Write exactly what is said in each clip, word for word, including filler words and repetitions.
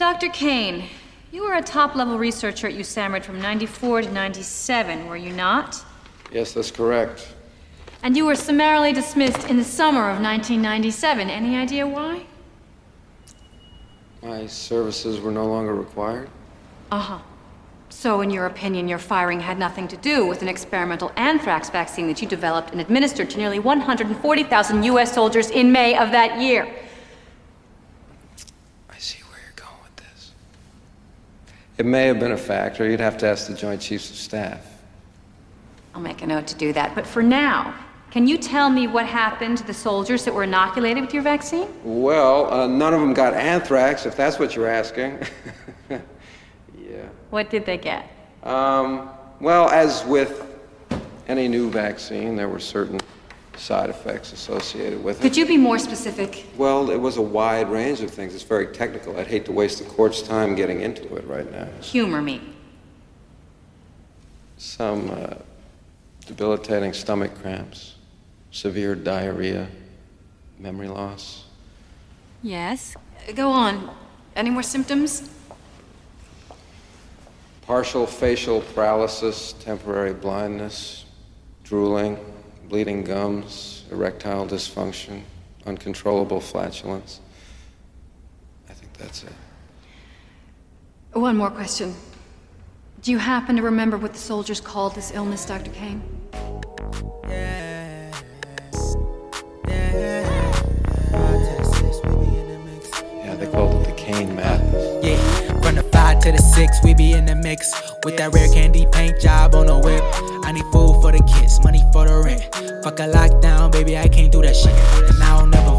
Doctor Kane, you were a top-level researcher at U S A M R I D from ninety-four to ninety-seven, were you not? Yes, that's correct. And you were summarily dismissed in the summer of nineteen ninety-seven. Any idea why? My services were no longer required. Uh-huh. So, in your opinion, your firing had nothing to do with an experimental anthrax vaccine that you developed and administered to nearly one hundred forty thousand U S soldiers in May of that year. I see where you're going with this. It may have been a factor. You'd have to ask the Joint Chiefs of Staff. I'll make a note to do that. But for now, can you tell me what happened to the soldiers that were inoculated with your vaccine? Well, uh, none of them got anthrax, if that's what you're asking. Yeah. What did they get? Um, well, as with any new vaccine, there were certain side effects associated with it. Could you be more specific? Well, it was a wide range of things. It's very technical. I'd hate to waste the court's time getting into it right now. Humor me. Some uh, debilitating stomach cramps, severe diarrhea, memory loss. Yes. Go on. Any more symptoms? Partial facial paralysis, temporary blindness, drooling, bleeding gums, erectile dysfunction, uncontrollable flatulence. I think that's it. One more question. Do you happen to remember what the soldiers called this illness, Doctor Kane? Yeah. Yeah, they called it the Kane madness. Yeah. From the five to the six, we be in the mix. With that rare candy paint job on the whip. I need food for the kids, money for the rent. Fuck a lockdown, baby, I can't do that shit. And I don't never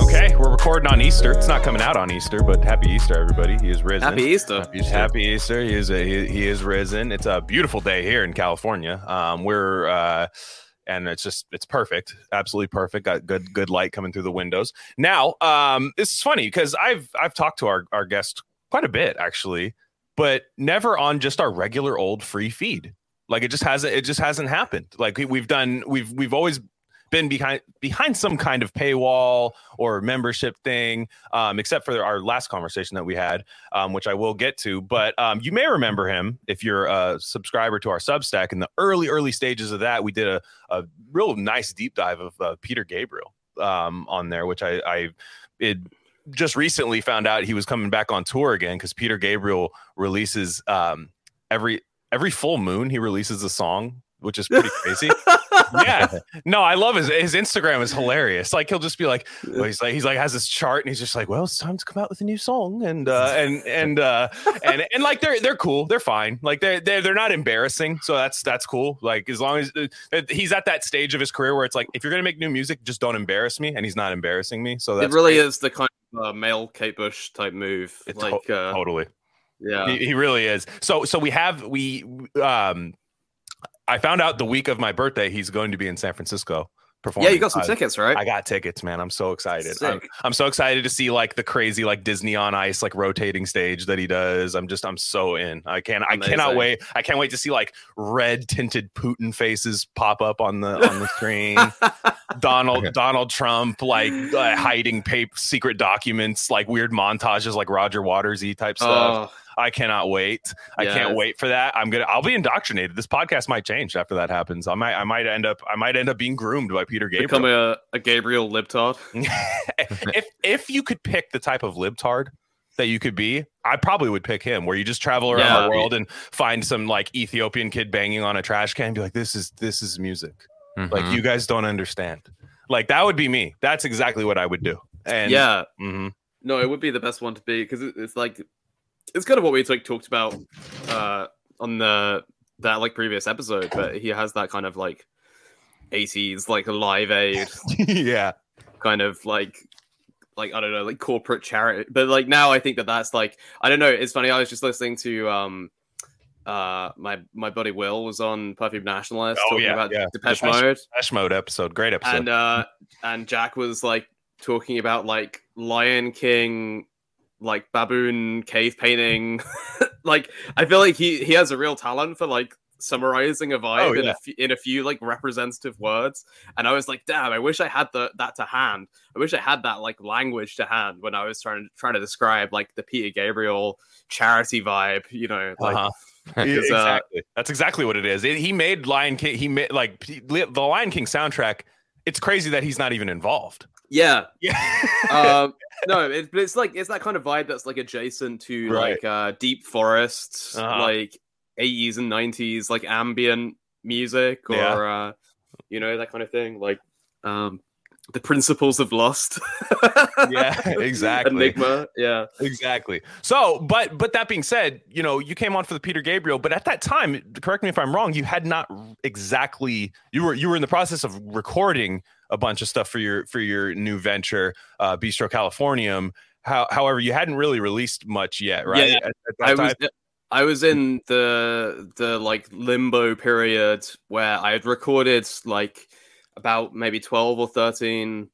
Okay, we're recording on Easter. It's not coming out on Easter, but happy Easter, everybody. He is risen. Happy Easter. Happy Easter. Happy Easter. He is a, he, he is risen. It's a beautiful day here in California. Um, we're... Uh, And it's just, it's perfect. Absolutely perfect. Got good, good light coming through the windows. Now, um, this is funny because I've, I've talked to our, our guest quite a bit actually, but never on just our regular old free feed. Like it just hasn't, it just hasn't happened. Like we've done, we've, we've always been behind, behind some kind of paywall or membership thing, um, except for our last conversation that we had, um, which I will get to. But um, you may remember him if you're a subscriber to our Substack. In the early, early stages of that, we did a, a real nice deep dive of uh, Peter Gabriel um, on there, which I, I it just recently found out he was coming back on tour again because Peter Gabriel releases um, every every full moon. He releases a song, which is pretty crazy. Yeah, no, I love his his Instagram is hilarious. Like he'll just be like, well, he's like he's like has this chart and he's just like, well, it's time to come out with a new song and uh, and and uh, and and like they're they're cool, they're fine, like they they're, they're not embarrassing, so that's that's cool. Like as long as uh, he's at that stage of his career where it's like, if you're gonna make new music, just don't embarrass me, and he's not embarrassing me. So that's it really great. Is the kind of uh, male Kate Bush type move, it's like to- uh, totally, yeah, he, he really is. So so we have we um. I found out the week of my birthday, he's going to be in San Francisco performing. Yeah, you got some uh, tickets, right? I got tickets, man. I'm so excited. I'm, I'm so excited to see like the crazy like Disney on Ice like rotating stage that he does. I'm just I'm so in. I can't Amazing. I cannot wait. I can't wait to see like red tinted Putin faces pop up on the on the screen. Donald okay. Donald Trump like uh, hiding paper, secret documents, like weird montages, like Roger Waters-y type stuff. Oh. I cannot wait. I yes. can't wait for that. I'm gonna. I'll be indoctrinated. This podcast might change after that happens. I might. I might end up. I might end up being groomed by Peter Gabriel. Become a, a Gabriel libtard. if if you could pick the type of libtard that you could be, I probably would pick him. Where you just travel around yeah, the world yeah. and find some like Ethiopian kid banging on a trash can, and be like, this is this is music. Mm-hmm. Like you guys don't understand. Like that would be me. That's exactly what I would do. And yeah, mm-hmm. no, it would be the best one to be because it's like. It's kind of what we like talked about uh, on the that like previous episode, but he has that kind of like eighties like Live Aid, yeah, kind of like like, I don't know, like corporate charity. But like now I think that that's like, I don't know. It's funny. I was just listening to um, uh, my my buddy Will was on Perfume Nationalist oh, talking yeah, about yeah. Depeche, Depeche Mode. Depeche Mode episode. Great episode. And, uh, and Jack was like talking about like Lion King, like baboon cave painting. Like, I feel like he, he has a real talent for like summarizing a vibe oh, yeah. in, a f- in a few like representative words. And I was like, damn, I wish I had the, that to hand. I wish I had that like language to hand when I was trying to trying to describe like the Peter Gabriel charity vibe, you know, like, uh-huh. Exactly. Uh, that's exactly what it is. It, he made Lion King. He made like he, the Lion King soundtrack. It's crazy that he's not even involved. Yeah. Yeah. um, no, it, it's like, it's that kind of vibe that's like adjacent to right. like uh, deep forests, uh-huh. like eighties and nineties, like ambient music, or yeah. uh, you know, that kind of thing. Like um, the Principles of Lust. Yeah, exactly. Enigma. Yeah, exactly. So, but but that being said, you know, you came on for the Peter Gabriel, but at that time, correct me if I'm wrong, you had not exactly you were you were in the process of recording a bunch of stuff for your for your new venture, uh, Bistro Californium. How, however, you hadn't really released much yet, right? Yeah, at, at that I time. was. I was in the the like limbo period where I had recorded like about maybe twelve or thirteen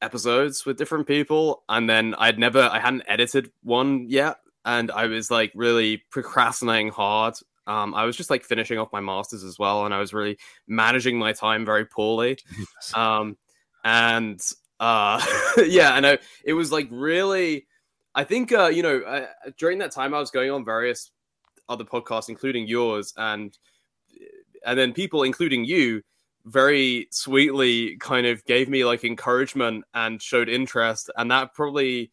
episodes with different people, and then I'd never I hadn't edited one yet, and I was like really procrastinating hard. Um, I was just like finishing off my masters as well, and I was really managing my time very poorly. Yes. Um, and uh, yeah, and I, it was like really. I think, uh, you know, uh, during that time, I was going on various other podcasts, including yours, and and then people, including you, very sweetly kind of gave me, like, encouragement and showed interest, and that probably,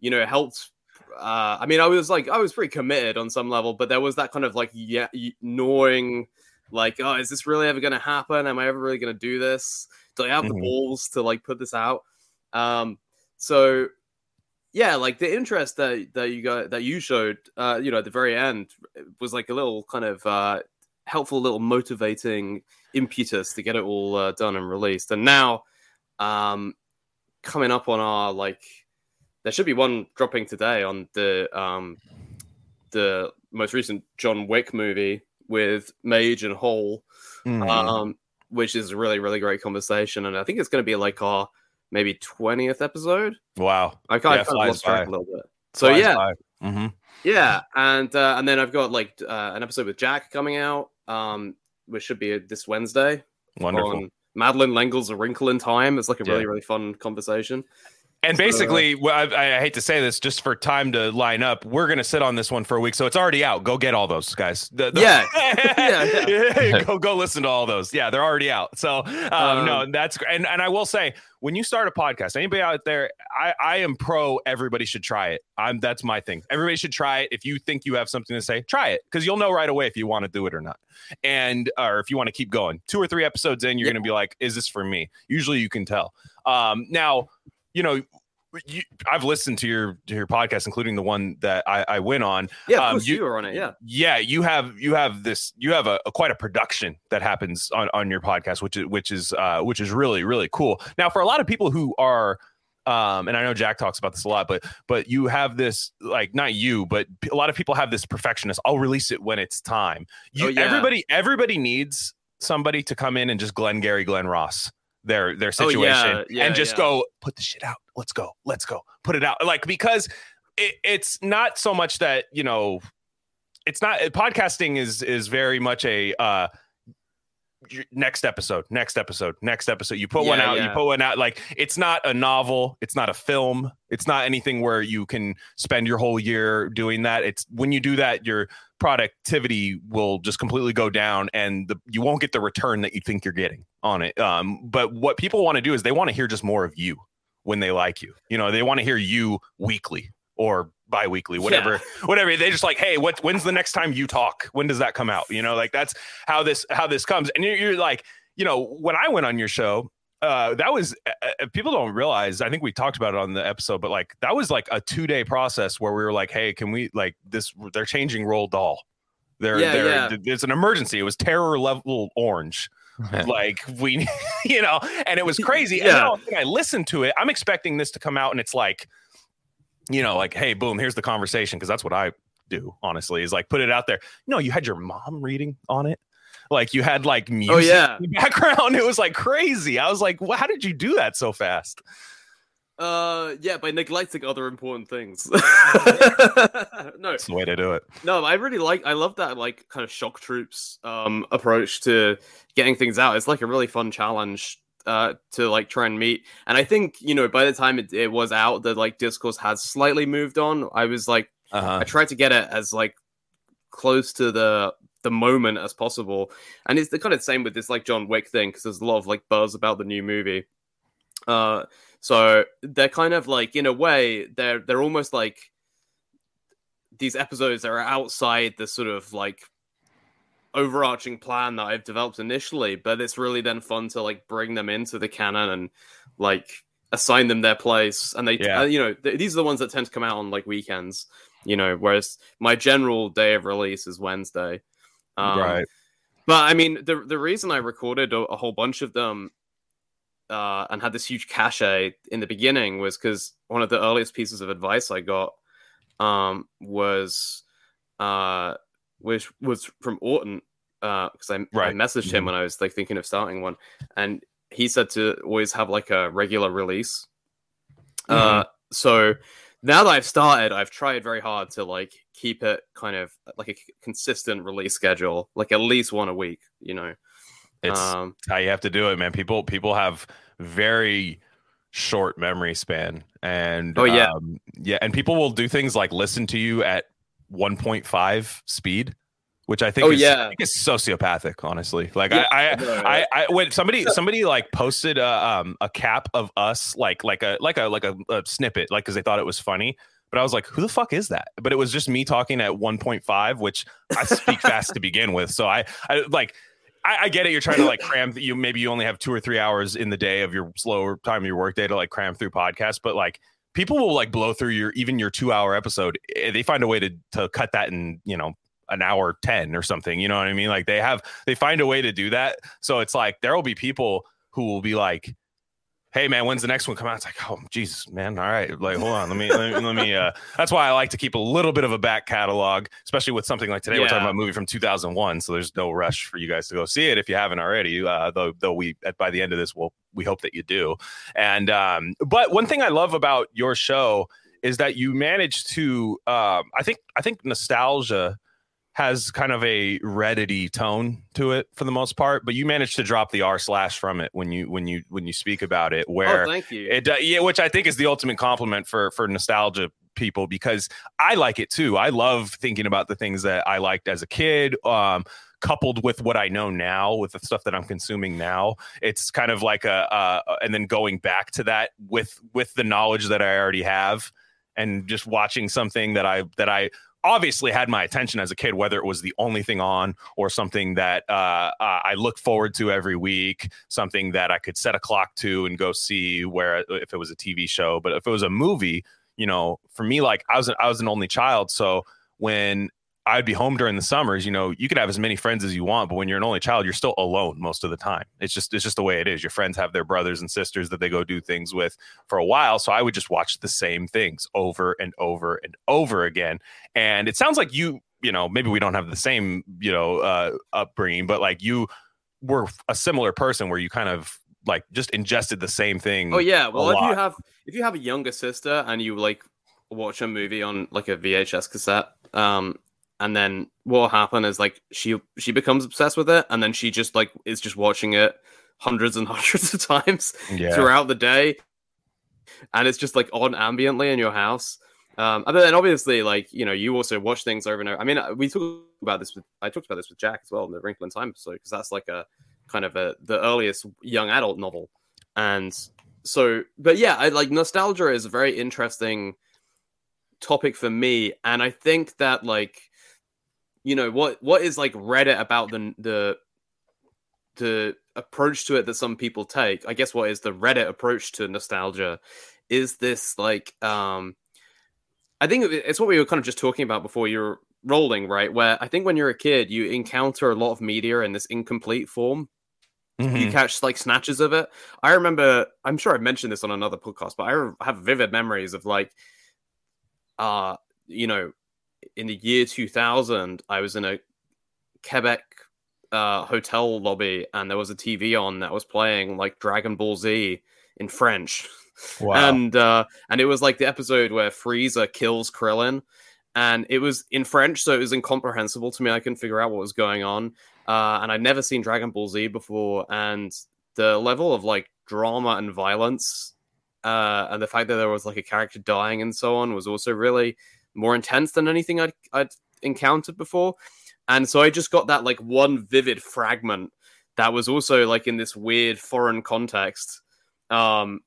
you know, helped. Uh, I mean, I was, like, I was pretty committed on some level, but there was that kind of, like, yeah, gnawing, like, oh, is this really ever going to happen? Am I ever really going to do this? Do I have mm-hmm. the balls to, like, put this out? Um, so... Yeah, like the interest that, that you got that you showed, uh, you know, at the very end was like a little kind of uh, helpful, little motivating impetus to get it all uh, done and released. And now, um, coming up on our like, there should be one dropping today on the um, the most recent John Wick movie with Mage and Hole, mm. um, which is a really really great conversation, and I think it's going to be like our maybe twentieth episode. Wow. I kind yeah, of lost track a little bit. So flies yeah. Mm-hmm. Yeah. And, uh, and then I've got like uh, an episode with Jack coming out, um, which should be this Wednesday. Wonderful. On Madeleine L'Engle's A Wrinkle in Time. It's like a yeah. really, really fun conversation. And basically, so, uh, I, I hate to say this, just for time to line up, we're going to sit on this one for a week. So it's already out. Go get all those guys. The, the, yeah. yeah, yeah. go go listen to all those. Yeah, they're already out. So um, um, no, that's and and I will say, when you start a podcast, anybody out there, I, I am pro. Everybody should try it. I'm that's my thing. Everybody should try it. If you think you have something to say, try it, because you'll know right away if you want to do it or not, and or if you want to keep going. Two or three episodes in, you're yeah. going to be like, "Is this for me?" Usually, you can tell. Um, now. You know, you, I've listened to your to your podcast, including the one that I, I went on. Yeah, of course um, you, you were on it. Yeah, yeah. You have you have this. You have a, a quite a production that happens on, on your podcast, which is which is uh, which is really really cool. Now, for a lot of people who are, um, and I know Jack talks about this a lot, but but you have this like not you, but a lot of people have this perfectionist. I'll release it when it's time. You, oh, yeah. Everybody everybody needs somebody to come in and just Glengarry Glen Ross their their situation oh, yeah, yeah, and just yeah. go put the shit out. Let's go. Let's go. Put it out. Like, because it, it's not so much that, you know, it's not podcasting is is very much a uh, next episode, next episode, next episode. You put yeah, one out, yeah. you put one out. Like, it's not a novel. It's not a film. It's not anything where you can spend your whole year doing that. It's when you do that, your productivity will just completely go down, and the, you won't get the return that you think you're getting on it. Um, but what people want to do is they want to hear just more of you when they like you. You know, they want to hear you weekly or bi-weekly, whatever, yeah. whatever. They just like, hey, what? When's the next time you talk? When does that come out? You know, like that's how this how this comes. And you're, you're like, you know, when I went on your show, uh, that was uh, people don't realize. I think we talked about it on the episode, but like that was like a two day process where we were like, hey, can we like this? They're changing Roald Dahl. They're yeah, they're yeah. it's an emergency. It was terror level orange. Like we, you know, and it was crazy. Yeah. And now when I listened to it, I'm expecting this to come out and it's like, you know, like, hey, boom, here's the conversation. Cause that's what I do, honestly, is like, put it out there. No, you had your mom reading on it. Like you had like music oh, yeah. in the background. It was like crazy. I was like, well, how did you do that so fast? Uh, yeah, by neglecting other important things. No, it's the way to do it. No, I really like, I love that like kind of shock troops um approach to getting things out. It's like a really fun challenge uh to like try and meet. And I think, you know, by the time it, it was out, the like discourse had slightly moved on. I was like, uh-huh. I tried to get it as like close to the the moment as possible. And it's the kind of same with this like John Wick thing because there's a lot of like buzz about the new movie. Uh. So they're kind of like, in a way, they're they're almost like these episodes that are outside the sort of like overarching plan that I've developed initially. But it's really then fun to like bring them into the canon and like assign them their place. And they, yeah. uh, you know, th- these are the ones that tend to come out on like weekends, you know, whereas my general day of release is Wednesday. Um, right. But I mean, the the reason I recorded a, a whole bunch of them Uh, and had this huge cachet in the beginning was because one of the earliest pieces of advice I got um, was uh, which was from Orton because uh, I, right. I messaged him when I was like thinking of starting one, and he said to always have like a regular release. Mm-hmm. Uh, so now that I've started, I've tried very hard to like keep it kind of like a consistent release schedule, like at least one a week, you know. It's um, how you have to do it, man. People people have very short memory span, and oh yeah, um, yeah. And people will do things like listen to you at one point five speed, which I think, oh, is, yeah. I think is sociopathic, honestly. Like yeah. I, I, yeah. I, I, when somebody somebody like posted a um a cap of us like like a like a like a, a snippet, like because they thought it was funny. But I was like, who the fuck is that? But it was just me talking at one point five, which I speak fast to begin with. So I I like. I get it. You're trying to like cram that you maybe you only have two or three hours in the day of your slower time of your workday to like cram through podcasts. But like people will like blow through your even your two hour episode. They find a way to to cut that in, you know, an hour ten or something. You know what I mean? Like they have they find a way to do that. So it's like there will be people who will be like, hey, man, when's the next one come out? It's like, oh, Jesus, man. All right. Like, hold on. Let me let me. Let me uh, that's why I like to keep a little bit of a back catalog, especially with something like today. Yeah. We're talking about a movie from two thousand one. So there's no rush for you guys to go see it if you haven't already, uh, though, though we at, by the end of this, we'll, we hope that you do. And um, but one thing I love about your show is that you managed to um, I think I think nostalgia has kind of a Reddit-y tone to it for the most part, but you managed to drop the r slash from it when you when you when you speak about it. Where oh, thank you. It, uh, yeah, which I think is the ultimate compliment for for nostalgia people because I like it too. I love thinking about the things that I liked as a kid, um, coupled with what I know now, with the stuff that I'm consuming now. It's kind of like a uh, and then going back to that with with the knowledge that I already have, and just watching something that I that I. obviously had my attention as a kid, whether it was the only thing on or something that uh, I look forward to every week, something that I could set a clock to and go see where if it was a T V show. But if it was a movie, you know, for me, like I was, an, I was an only child. So when I'd be home during the summers, you know, you could have as many friends as you want, but when you're an only child, you're still alone most of the time. It's just, it's just the way it is. Your friends have their brothers and sisters that they go do things with for a while. So I would just watch the same things over and over and over again. And it sounds like you, you know, maybe we don't have the same, you know, uh, upbringing, but like you were a similar person where you kind of like just ingested the same thing. Oh yeah. Well, if you have, if you have a younger sister and you like watch a movie on like a V H S cassette, um, and then what'll happen is like she she becomes obsessed with it, and then she just like is just watching it hundreds and hundreds of times yeah. throughout the day, and it's just like on ambiently in your house. Um, and then obviously, like you know, you also watch things over and over. I mean, we talk about this. With, I talked about this with Jack as well in the Wrinkle in Time episode because that's like a kind of a the earliest young adult novel, and so. But yeah, I like nostalgia is a very interesting topic for me, and I think that like. You know what? What is like Reddit about the the the approach to it that some people take? I guess what is the Reddit approach to nostalgia is this like um, I think it's what we were kind of just talking about before you were rolling, right? Where I think when you're a kid, you encounter a lot of media in this incomplete form, Mm-hmm. You catch like snatches of it. I remember, I'm sure I've mentioned this on another podcast, but I have vivid memories of like, uh, you know, in the year two thousand, I was in a Quebec uh, hotel lobby and there was a T V on that was playing like Dragon Ball Z in French. Wow. And, uh, and it was like the episode where Frieza kills Krillin. And it was in French, so it was incomprehensible to me. I couldn't figure out what was going on. Uh, and I'd never seen Dragon Ball Z before. And the level of, like, drama and violence uh, and the fact that there was, like, a character dying and so on was also really more intense than anything I'd, I'd encountered before. And so I just got that, like, one vivid fragment that was also, like, in this weird foreign context. Um,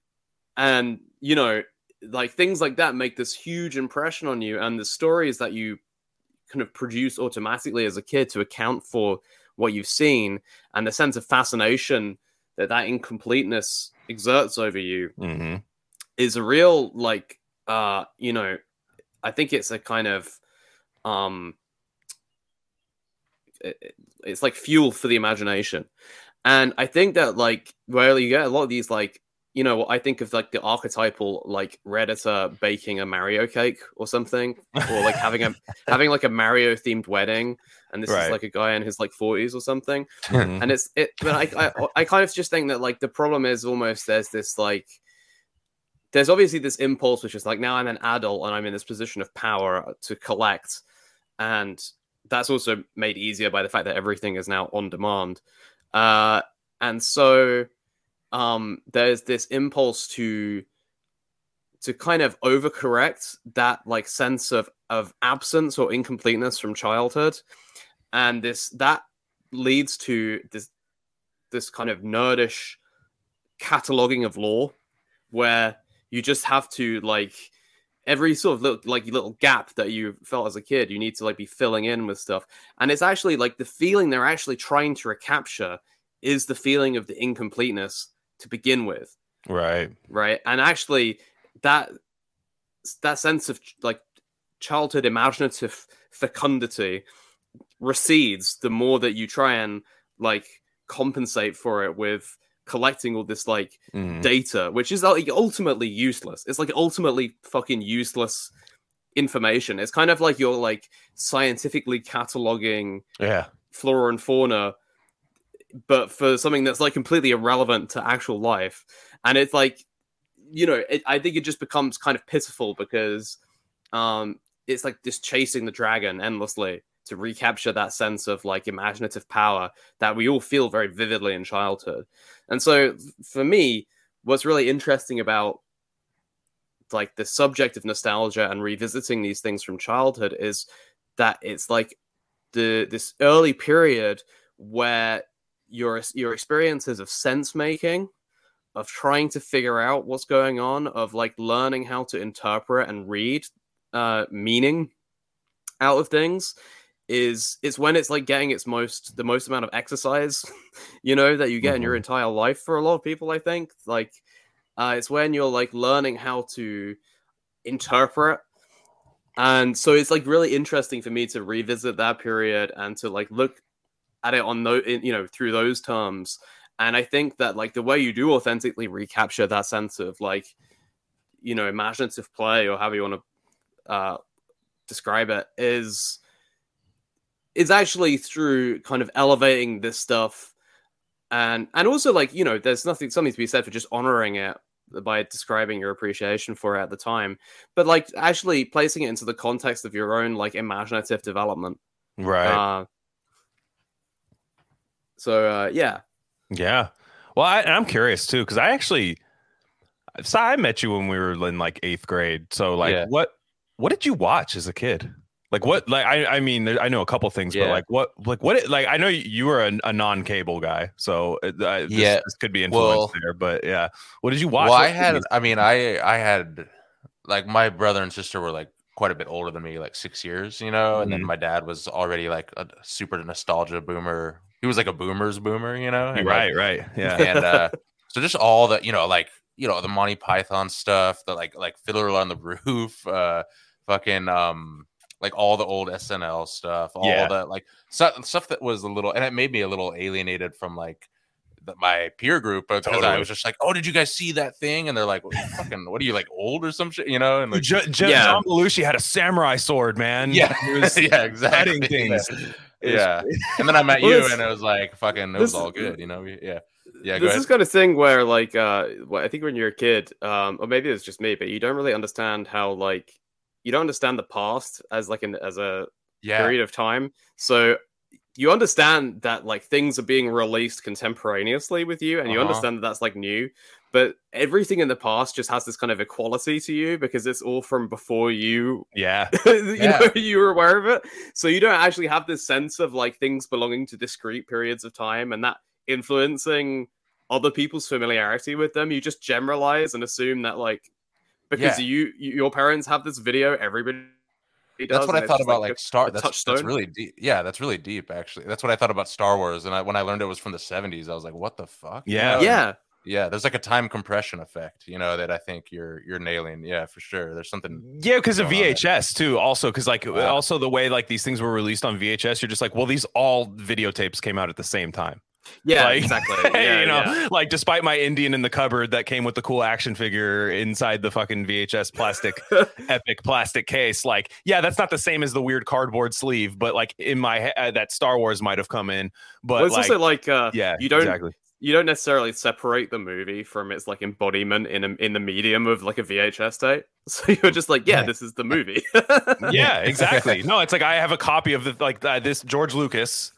and, you know... like things like that make this huge impression on you, and the stories that you kind of produce automatically as a kid to account for what you've seen and the sense of fascination that that incompleteness exerts over you mm-hmm. is a real, like, uh, you know, I think it's a kind of, um, it, it's like fuel for the imagination. And I think that, like, well, you get a lot of these, like, you know, I think of like the archetypal, like Redditor baking a Mario cake or something, or like having a having like a Mario themed wedding, and this right. is like a guy in his like forties or something. Mm-hmm. And it's it, but I, I I kind of just think that like the problem is almost there's this like there's obviously this impulse which is like now I'm an adult and I'm in this position of power to collect, and that's also made easier by the fact that everything is now on demand, uh, and so. Um, there's this impulse to to kind of overcorrect that like sense of of absence or incompleteness from childhood, and this that leads to this this kind of nerdish cataloging of lore, where you just have to like every sort of little, like little gap that you felt as a kid, you need to like be filling in with stuff, and it's actually like the feeling they're actually trying to recapture is the feeling of the incompleteness to begin with. Right. Right. And actually that, that sense of like childhood imaginative fecundity recedes the more that you try and like compensate for it with collecting all this like mm. data, which is like ultimately useless. It's like ultimately fucking useless information. It's kind of like you're like scientifically cataloging yeah. flora and fauna, but for something that's like completely irrelevant to actual life. And it's like, you know, it, I think it just becomes kind of pitiful because um, it's like just chasing the dragon endlessly to recapture that sense of like imaginative power that we all feel very vividly in childhood. And so for me, what's really interesting about like the subject of nostalgia and revisiting these things from childhood is that it's like the, this early period where your your experiences of sense making, of trying to figure out what's going on, of like learning how to interpret and read uh meaning out of things is it's when it's like getting its most the most amount of exercise you know that you get mm-hmm. in your entire life for a lot of people. I think like uh it's when you're like learning how to interpret. And so it's like really interesting for me to revisit that period and to like look at it on those, you know, through those terms. And I think that like the way you do authentically recapture that sense of like, you know, imaginative play or however you want to uh, describe it is is actually through kind of elevating this stuff, and and also like, you know, there's nothing something to be said for just honoring it by describing your appreciation for it at the time, but like actually placing it into the context of your own like imaginative development, right? Uh, So, uh, yeah. Yeah. Well, I, and I'm curious, too, because I actually... So I met you when we were in, like, eighth grade. So, like, yeah. what what did you watch as a kid? Like, what... Like, I, I mean, I know a couple things, yeah. but, like, what... Like, what... Like, I know you were a, a non-cable guy, so uh, this, yeah. this could be influenced well, there, but, yeah. What did you watch? Well, I had... Things? I mean, I, I had... Like, my brother and sister were, like, quite a bit older than me, like, six years, you know? Mm-hmm. And then my dad was already, like, a super nostalgia boomer... He was like a boomer's boomer, you know? And right, like, right. Yeah. And uh, so just all the, you know, like, you know, the Monty Python stuff, the like, like Fiddler on the Roof, uh, fucking, um, like all the old S N L stuff, all yeah. the like stuff, stuff that was a little, and it made me a little alienated from like, my peer group because totally. I was just like, oh, did you guys see that thing? And they're like, well, fucking, what are you, like old or some shit, you know? And like, J- J- yeah. John Belushi had a samurai sword, man. Yeah, it was yeah, exactly. Things. Yeah, and then I met you, and it was like, fucking, it was all good, you know? Yeah. Yeah, this is kind of thing where, like, uh, I think when you're a kid, um, or maybe it's just me, but you don't really understand how, like, you don't understand the past as like an as a yeah. period of time. So you understand that like things are being released contemporaneously with you, and uh-huh. you understand that that's like new. But everything in the past just has this kind of equality to you because it's all from before you. Yeah, you yeah. know, you were aware of it, so you don't actually have this sense of like things belonging to discrete periods of time, and that influencing other people's familiarity with them. You just generalize and assume that like because yeah. you, you your parents have this video, everybody does. That's what I thought about like, like Star that's, that's really deep. Yeah, that's really deep actually. That's what I thought about Star Wars, and I, when I learned it was from the seventies, I was like, what the fuck? Yeah. You know? Yeah. Yeah, there's like a time compression effect, you know, that I think you're you're nailing. Yeah, for sure. There's something. Yeah, because of V H S too. Also, because like wow. also the way like these things were released on V H S, you're just like, well, these all videotapes came out at the same time. Yeah, like, exactly. Yeah, you know, yeah. like despite my Indian in the cupboard that came with the cool action figure inside the fucking V H S plastic, epic plastic case, like, yeah, that's not the same as the weird cardboard sleeve, but like in my head, that Star Wars might have come in. But well, it's like, also like, uh, yeah, you don't exactly. you don't necessarily separate the movie from its like embodiment in a, in the medium of like a V H S tape. So you're just like, yeah, this is the movie. Yeah, exactly. No, it's like I have a copy of the like uh, this George Lucas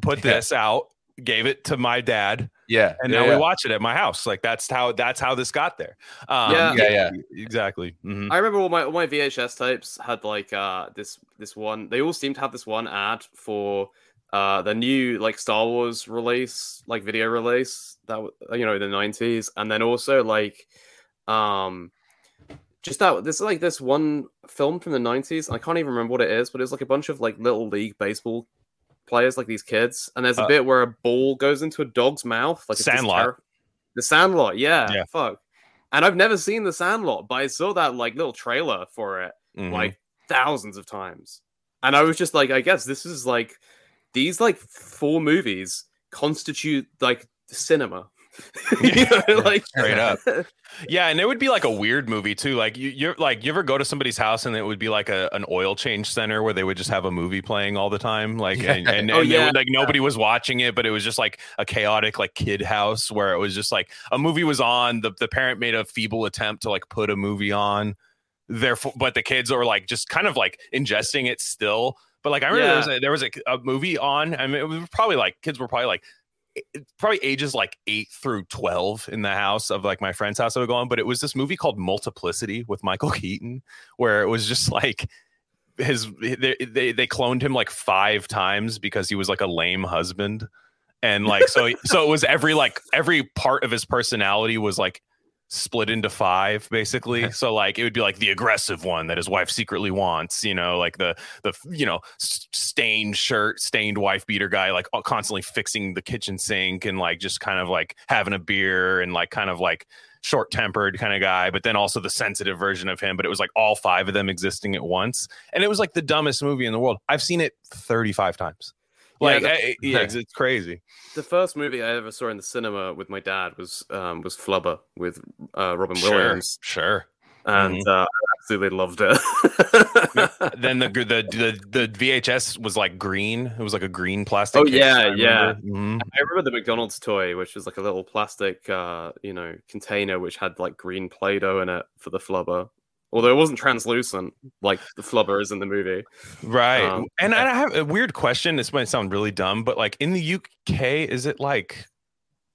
put yeah. this out. Gave it to my dad, yeah, and now yeah, yeah. we watch it at my house. Like that's how that's how this got there. Um, yeah, yeah, yeah, exactly. Mm-hmm. I remember all my all my V H S tapes had like uh this this one. They all seemed to have this one ad for uh the new like Star Wars release, like video release that you know in the nineties, and then also like um just that this like this one film from the nineties. I can't even remember what it is, but it's like a bunch of like little league baseball players, like these kids, and there's a uh, bit where a ball goes into a dog's mouth, like Sandlot. Terri- the Sandlot, yeah, yeah, fuck. And I've never seen the Sandlot, but I saw that like little trailer for it mm-hmm. like thousands of times, and I was just like, I guess this is like these like four movies constitute like cinema. You know, like straight up. Yeah, and it would be like a weird movie too. Like you, you're like you ever go to somebody's house and it would be like a an oil change center where they would just have a movie playing all the time. Like yeah. and, and, oh, and yeah. would, like nobody yeah. was watching it, but it was just like a chaotic like kid house where it was just like a movie was on. The the parent made a feeble attempt to like put a movie on, therefore, but the kids were like just kind of like ingesting it still. But like I remember yeah. there was, a, there was a, a movie on. I mean, it was probably like kids were probably like. probably ages like eight through twelve in the house of like my friend's house I would go on, but it was this movie called Multiplicity with Michael Keaton, where it was just like his they they, they cloned him like five times because he was like a lame husband, and like so so it was every like every part of his personality was like split into five basically. So like it would be like the aggressive one that his wife secretly wants, you know, like the the you know stained shirt, stained wife beater guy, like constantly fixing the kitchen sink and like just kind of like having a beer and like kind of like short-tempered kind of guy, but then also the sensitive version of him. But it was like all five of them existing at once, and it was like the dumbest movie in the world. I've seen it thirty-five times. Like yeah, the, I, yeah, it's crazy. The first movie I ever saw in the cinema with my dad was um, was Flubber with uh, Robin sure, Williams. Sure, and mm-hmm. uh, I absolutely loved it. Then the, the the the V H S was like green. It was like a green plastic. Oh case, yeah, I yeah. Mm-hmm. I remember the McDonald's toy, which was like a little plastic, uh, you know, container which had like green Play-Doh in it for the Flubber. Although it wasn't translucent, like the Flubber is in the movie. Right. Um, and I have a weird question. This might sound really dumb, but like in the U K, is it like,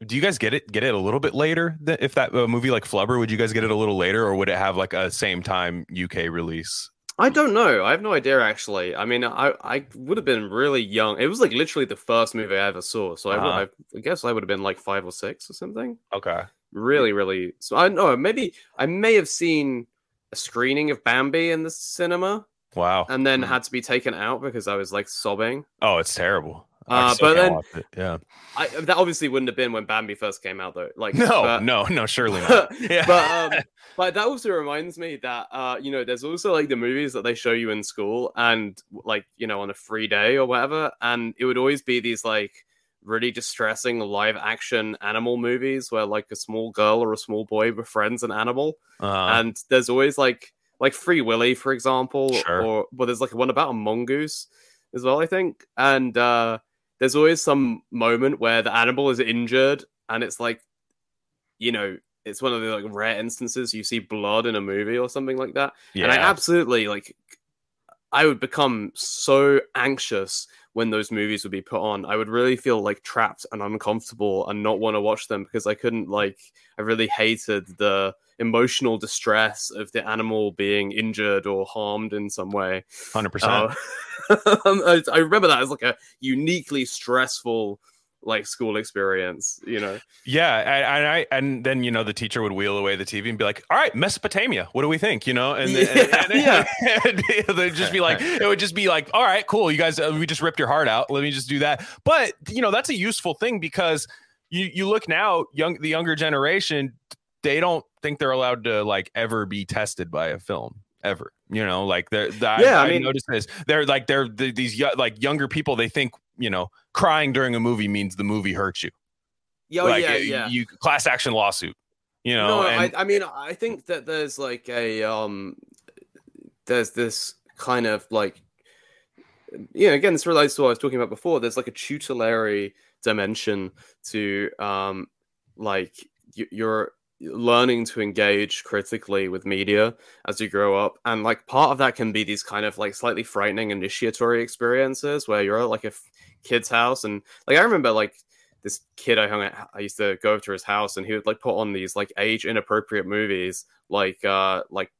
do you guys get it, get it a little bit later? If that uh, movie like Flubber, would you guys get it a little later, or would it have like a same time U K release? I don't know. I have no idea, actually. I mean, I, I would have been really young. It was like literally the first movie I ever saw. So uh-huh. I, I guess I would have been like five or six or something. Okay. Really, really. So I don't know. Maybe I may have seen a screening of Bambi in the cinema. Wow. And then mm. had to be taken out because I was like sobbing. Oh, it's terrible. Uh, but then, yeah, I, that obviously wouldn't have been when Bambi first came out, though. Like, no, but, no, no, surely not. Yeah. But, um, but that also reminds me that uh, you know, there's also like the movies that they show you in school and like you know on a free day or whatever, and it would always be these like really distressing live action animal movies where like a small girl or a small boy befriends an animal. Uh-huh. And there's always like like Free Willy, for example, sure. or but there's like one about a mongoose as well, I think. And uh, there's always some moment where the animal is injured and it's like, you know, it's one of the like rare instances you see blood in a movie or something like that. Yeah. And I absolutely like, I would become so anxious when those movies would be put on. I would really feel like trapped and uncomfortable and not want to watch them because I couldn't like, I really hated the emotional distress of the animal being injured or harmed in some way. one hundred percent. Uh, I, I remember that as like a uniquely stressful like school experience, you know? Yeah. And I, and then, you know, the teacher would wheel away the T V and be like, all right, Mesopotamia, what do we think? You know? And, then, yeah, and, and, yeah. and they'd just be like, it would just be like, all right, cool. You guys, uh, we just ripped your heart out. Let me just do that. But you know, that's a useful thing because you, you look now young, the younger generation, they don't think they're allowed to like ever be tested by a film ever, you know, like they're, the, yeah, I, I mean, I noticed this. They're like, they're the, these like younger people, they think, you know, crying during a movie means the movie hurts you. Yeah, like, yeah, yeah. You class action lawsuit. You know, no, and- I, I mean, I think that there's like a um, there's this kind of like, you know, again, this relates to what I was talking about before. There's like a tutelary dimension to um, like y- your learning to engage critically with media as you grow up, and like part of that can be these kind of like slightly frightening initiatory experiences where you're at like a f- kid's house, and like I remember like this kid I hung at, I used to go over to his house, and he would like put on these like age inappropriate movies, like uh like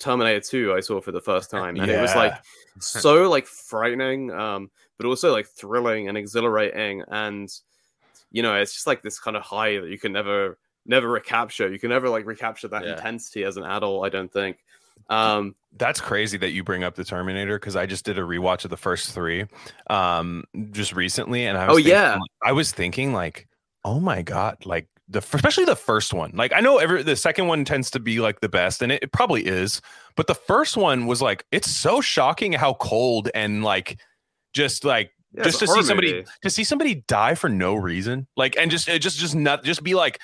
Terminator two I saw for the first time, and yeah. it was like so like frightening, um but also like thrilling and exhilarating, and you know, it's just like this kind of high that you can never never recapture. You can never like recapture that yeah. intensity as an adult, I don't think. Um that's crazy that you bring up the Terminator, because I just did a rewatch of the first three um just recently, and I was oh thinking, yeah like, I was thinking like, oh my god, like the especially the first one, like I know every the second one tends to be like the best, and it, it probably is, but the first one was like, it's so shocking how cold and like just like yeah, just to see somebody movie. to see somebody die for no reason, like, and just just just not just be like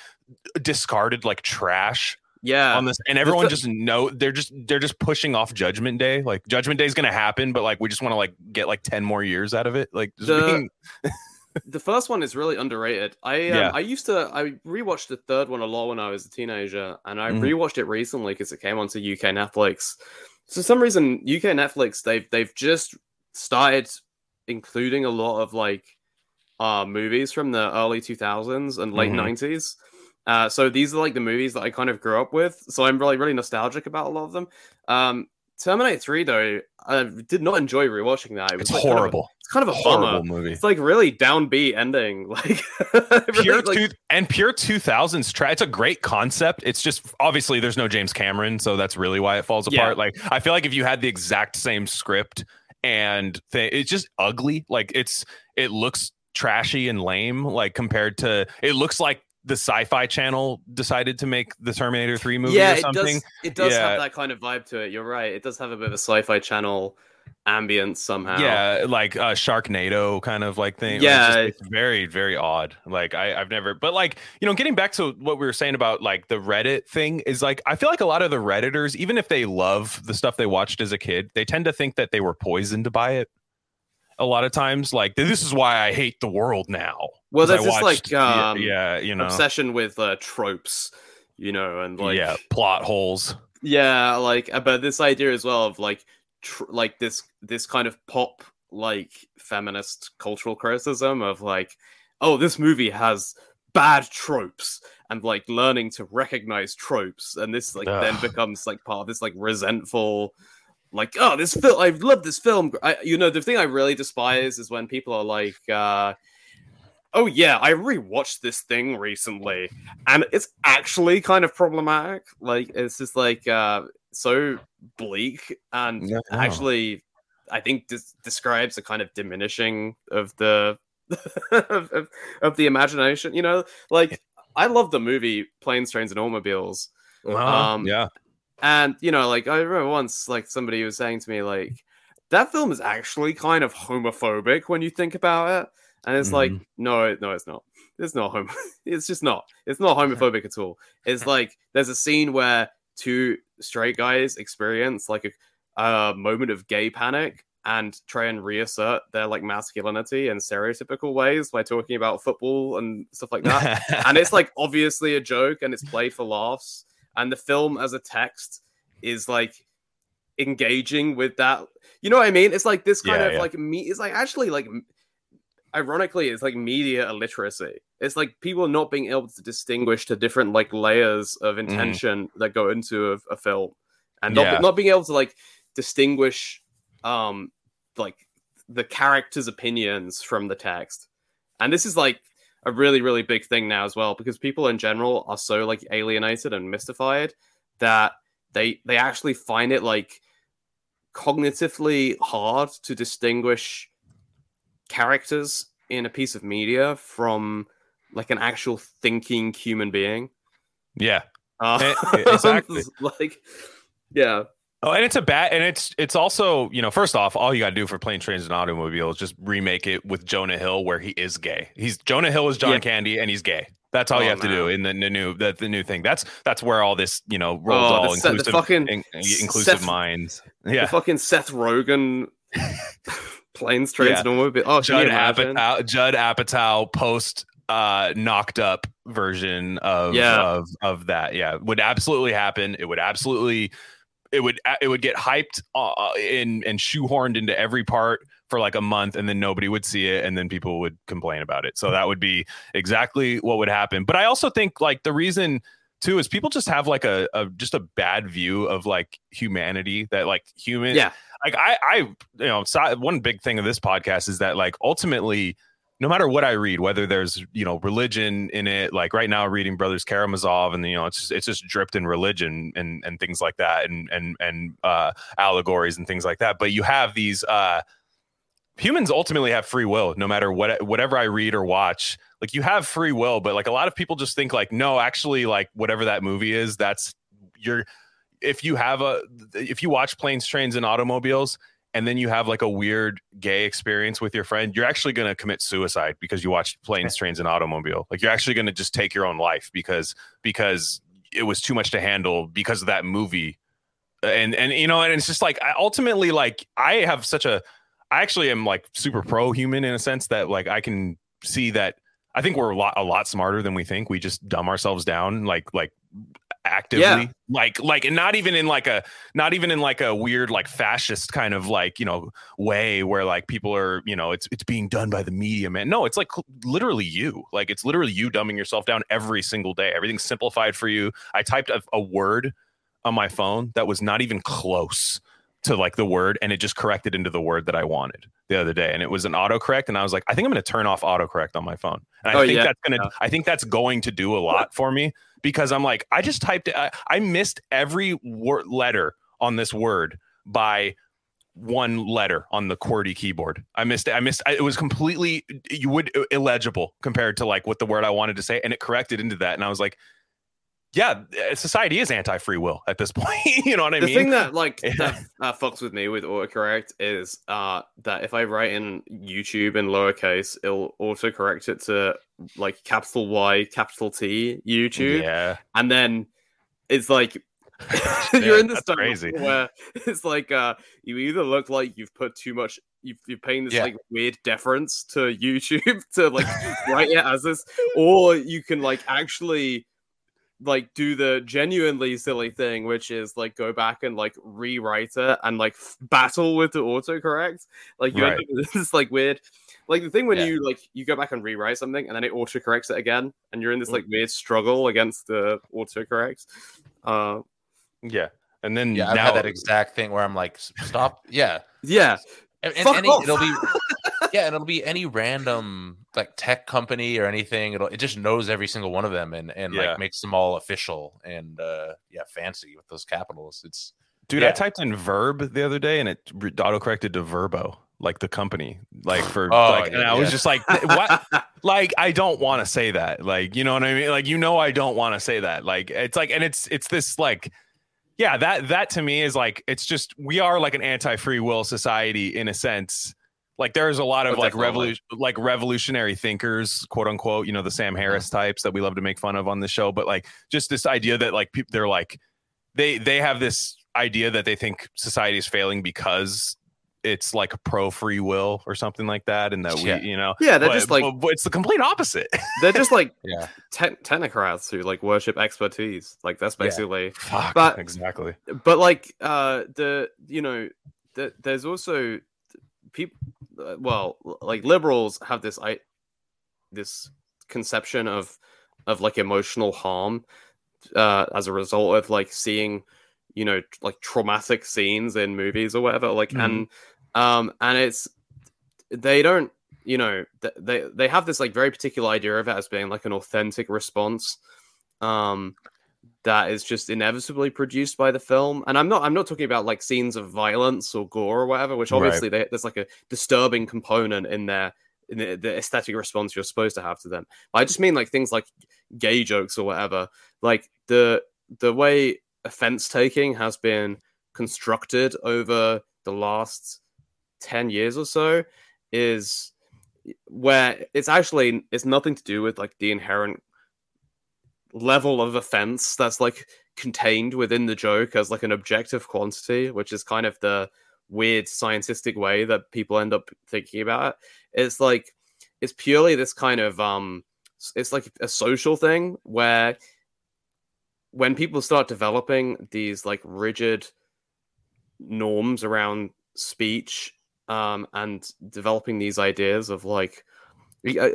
discarded like trash yeah on this, and everyone just know they're just they're just pushing off Judgment Day, like Judgment Day is gonna happen, but like we just want to like get like ten more years out of it, like just the, being... The first one is really underrated. I um, yeah. I used to I rewatched the third one a lot when I was a teenager, and I mm-hmm. rewatched it recently because it came onto U K Netflix. So for some reason U K Netflix, they've they've just started including a lot of like uh movies from the early two thousands and late mm-hmm. nineties. Uh, so these are like the movies that I kind of grew up with. So I'm really, really nostalgic about a lot of them. Um, Terminator three, though, I did not enjoy rewatching that. It was it's like horrible. Kind of a, it's kind of a horrible bummer. Movie. It's like really downbeat ending. Like, pure really, two, like and pure two thousands. Tra- it's a great concept. It's just obviously there's no James Cameron, so that's really why it falls apart. Yeah. Like I feel like if you had the exact same script and th- it's just ugly. Like it's it looks trashy and lame. Like compared to it looks like the Sci-Fi Channel decided to make the Terminator three movie yeah, or something. It does, it does yeah. have that kind of vibe to it. You're right. It does have a bit of a Sci-Fi Channel ambience somehow. Yeah, like a Sharknado kind of like thing. Yeah. Like it's, just, it's very, very odd. Like I, I've never... But like, you know, getting back to what we were saying about like the Reddit thing is like, I feel like a lot of the Redditors, even if they love the stuff they watched as a kid, they tend to think that they were poisoned by it. A lot of times, like, this is why I hate the world now. Well, there's this watched, like um, yeah, yeah, you know, obsession with uh, tropes, you know, and like yeah, plot holes. Yeah, like, but this idea as well of like, tr- like this this kind of pop like feminist cultural criticism of like, oh, this movie has bad tropes, and like learning to recognize tropes, and this like Ugh. then becomes like part of this like resentful. Like, oh, this film, I love this film. I, you know, the thing I really despise is when people are like, uh, oh, yeah, I rewatched this thing recently, and it's actually kind of problematic. Like, it's just like uh, so bleak, and no, no. actually, I think this describes a kind of diminishing of the of, of, of the imagination. You know, like, I love the movie Planes, Trains and Automobiles. Wow. Um, yeah. And, you know, like, I remember once, like, somebody was saying to me, like, that film is actually kind of homophobic when you think about it. And it's mm-hmm. like, no, no, it's not. It's not home. It's just not. It's not homophobic at all. It's like there's a scene where two straight guys experience like a, a moment of gay panic and try and reassert their like masculinity in stereotypical ways by talking about football and stuff like that. And it's like obviously a joke and it's played for laughs. And the film as a text is like engaging with that. You know what I mean? It's like this kind yeah, of yeah. like me. It's like actually like. Ironically, it's like media illiteracy. It's like people not being able to distinguish the different like layers of intention mm. that go into a, a film, and not, yeah. not being able to like distinguish um like the character's opinions from the text. And this is like a really really big thing now as well, because people in general are so like alienated and mystified that they they actually find it like cognitively hard to distinguish characters in a piece of media from like an actual thinking human being. Yeah, uh, exactly. Like, yeah. Oh, and it's a bad, and it's it's also, you know, first off, all you gotta do for Planes, Trains, and Automobiles is just remake it with Jonah Hill, where he is gay. He's Jonah Hill is John yeah. Candy, and he's gay. That's all oh, you have man. to do in the, the new the, the new thing. That's that's where all this, you know, Roald Dahl oh, inclusive the fucking in, inclusive Seth, minds. Yeah, the fucking Seth Rogen. Planes, Trains, yeah. and Automobiles. Oh, Judd Apatow, Judd Apatow post uh, knocked up version of, yeah. of of that. Yeah, would absolutely happen. It would absolutely. It would it would get hyped uh, in and shoehorned into every part for like a month, and then nobody would see it, and then people would complain about it. So that would be exactly what would happen. But I also think like the reason too is people just have like a, a just a bad view of like humanity, that like human. Yeah. Like I, I, you know, one big thing of this podcast is that like ultimately, no matter what I read, whether there's, you know, religion in it, like right now reading Brothers Karamazov, and, you know, it's just, it's just dripped in religion and, and things like that. And, and, and uh, allegories and things like that. But you have these uh, humans ultimately have free will, no matter what, whatever I read or watch, like you have free will. But like a lot of people just think like, no, actually, like whatever that movie is, that's your. If you have a, if you watch Planes, Trains, and Automobiles, and then you have like a weird gay experience with your friend, you're actually going to commit suicide because you watched Planes, Trains, and Automobile. Like you're actually going to just take your own life because because it was too much to handle because of that movie. And and you know, and it's just like I ultimately like I have such a, I actually am like super pro human in a sense that like I can see that I think we're a lot a lot smarter than we think. We just dumb ourselves down like like. actively yeah. like like and not even in like a not even in like a weird like fascist kind of like, you know, way where like people are, you know, it's it's being done by the media, man. No, it's like literally you like it's literally you dumbing yourself down every single day. Everything's simplified for you. I typed a, a word on my phone that was not even close to like the word, and it just corrected into the word that I wanted the other day, and it was an autocorrect, and I was like, I think I'm going to turn off autocorrect on my phone. And I oh, think yeah. that's going to yeah. I think that's going to do a lot for me, because I'm like, I just typed it. I, I missed every word letter on this word by one letter on the QWERTY keyboard. I missed it. I missed I, it was completely you would illegible compared to like what the word I wanted to say. And it corrected into that. And I was like, yeah, society is anti-free will at this point. You know what I the mean? The thing that like that uh, fucks with me with autocorrect is uh, that if I write in YouTube in lowercase, it'll autocorrect it to like capital Y, capital T, YouTube. Yeah. And then it's like yeah, you're in this crazy where it's like uh, you either look like you've put too much. You've, you're paying this yeah. like weird deference to YouTube to like write it as this, or you can like actually. Like do the genuinely silly thing, which is like go back and like rewrite it and like f- battle with the autocorrect. Like you right. end up with this like weird, like the thing when yeah. you like you go back and rewrite something and then it autocorrects it again, and you're in this like weird struggle against the autocorrect. Uh, yeah, and then yeah, I've now had that exact thing where I'm like, stop, yeah, yeah, and, and any, it'll be. Yeah, and it'll be any random like tech company or anything. It'll it just knows every single one of them and and yeah. like makes them all official and uh yeah fancy with those capitals. It's dude, yeah. I typed in verb the other day and it autocorrected to Verbo, like the company, like for oh, like, yeah, and I yeah. was just like, what? Like I don't want to say that. Like you know what I mean? Like you know I don't want to say that. Like it's like and it's it's this like. Yeah, that that to me is like it's just we are like an anti-free will society in a sense. Like there's a lot of oh, like revolution, like revolutionary thinkers, quote unquote, you know, the Sam Harris yeah. types that we love to make fun of on the show. But like just this idea that like people, they're like they they have this idea that they think society is failing because it's like a pro free will or something like that. And that yeah. we, you know, yeah, that but, just like but it's the complete opposite. They're just like yeah. te- technocrats who like worship expertise. Like that's basically yeah. Fuck, but, exactly. But like uh, the you know the, there's also people. Well, like liberals have this I, this conception of of like emotional harm uh, as a result of like seeing, you know, like traumatic scenes in movies or whatever. Like mm-hmm. and um and it's they don't you know they they have this like very particular idea of it as being like an authentic response um that is just inevitably produced by the film. And I'm not I'm not talking about like scenes of violence or gore or whatever, which obviously right. they, there's like a disturbing component in there, in the, the aesthetic response you're supposed to have to them. But I just mean like things like gay jokes or whatever. Like the the way offense taking has been constructed over the last ten years or so is where it's actually it's nothing to do with like the inherent level of offense that's like contained within the joke as like an objective quantity, which is kind of the weird scientistic way that people end up thinking about it. It's like it's purely this kind of um it's like a social thing where when people start developing these like rigid norms around speech um and developing these ideas of like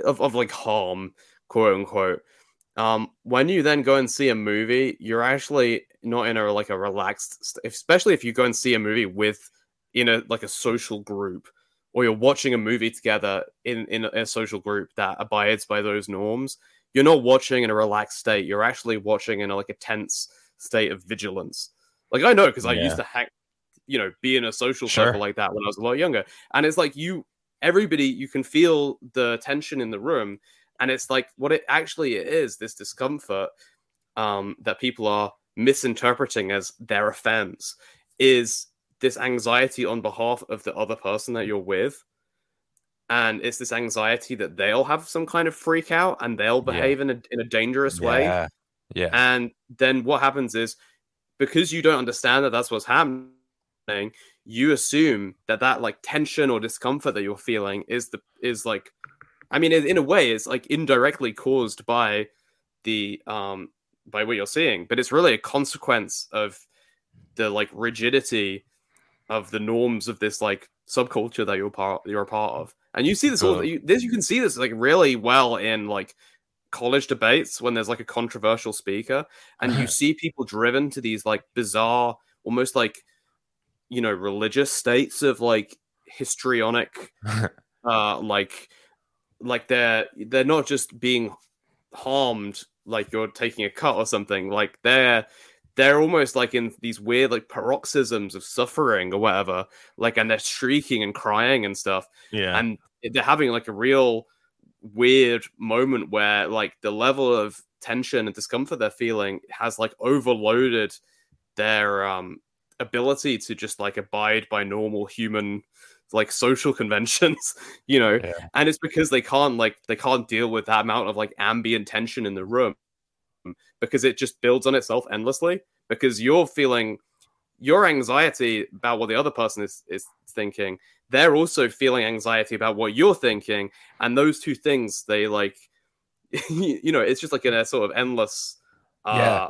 of, of like harm, quote unquote, Um, when you then go and see a movie, you're actually not in a like a relaxed, st- especially if you go and see a movie with in a like a social group, or you're watching a movie together in, in a social group that abides by those norms. You're not watching in a relaxed state. You're actually watching in a, like a tense state of vigilance. Like I know because I yeah. used to hang, you know, be in a social sure. circle like that when I was a lot younger, and it's like you, everybody, you can feel the tension in the room. And it's like what it actually is, this discomfort um, that people are misinterpreting as their offense is this anxiety on behalf of the other person that you're with. And it's this anxiety that they'll have some kind of freak out and they'll behave yeah. in, a, in a dangerous yeah. way. Yeah. And then what happens is because you don't understand that that's what's happening, you assume that that like tension or discomfort that you're feeling is the is like. I mean, in a way, it's like indirectly caused by the um, by what you're seeing, but it's really a consequence of the like rigidity of the norms of this like subculture that you're part you're a part of. And you see this all you, this you can see this like really well in like college debates when there's like a controversial speaker, and you see people driven to these like bizarre, almost like you know religious states of like histrionic, uh, like. Like they're they're not just being harmed like you're taking a cut or something. Like they're they're almost like in these weird like paroxysms of suffering or whatever. Like and they're shrieking and crying and stuff. Yeah. And they're having like a real weird moment where like the level of tension and discomfort they're feeling has like overloaded their um ability to just like abide by normal human like social conventions, you know, yeah. and it's because they can't like they can't deal with that amount of like ambient tension in the room because it just builds on itself endlessly because you're feeling your anxiety about what the other person is, is thinking. They're also feeling anxiety about what you're thinking. And those two things, they like, you know, it's just like in a sort of endless, uh, yeah.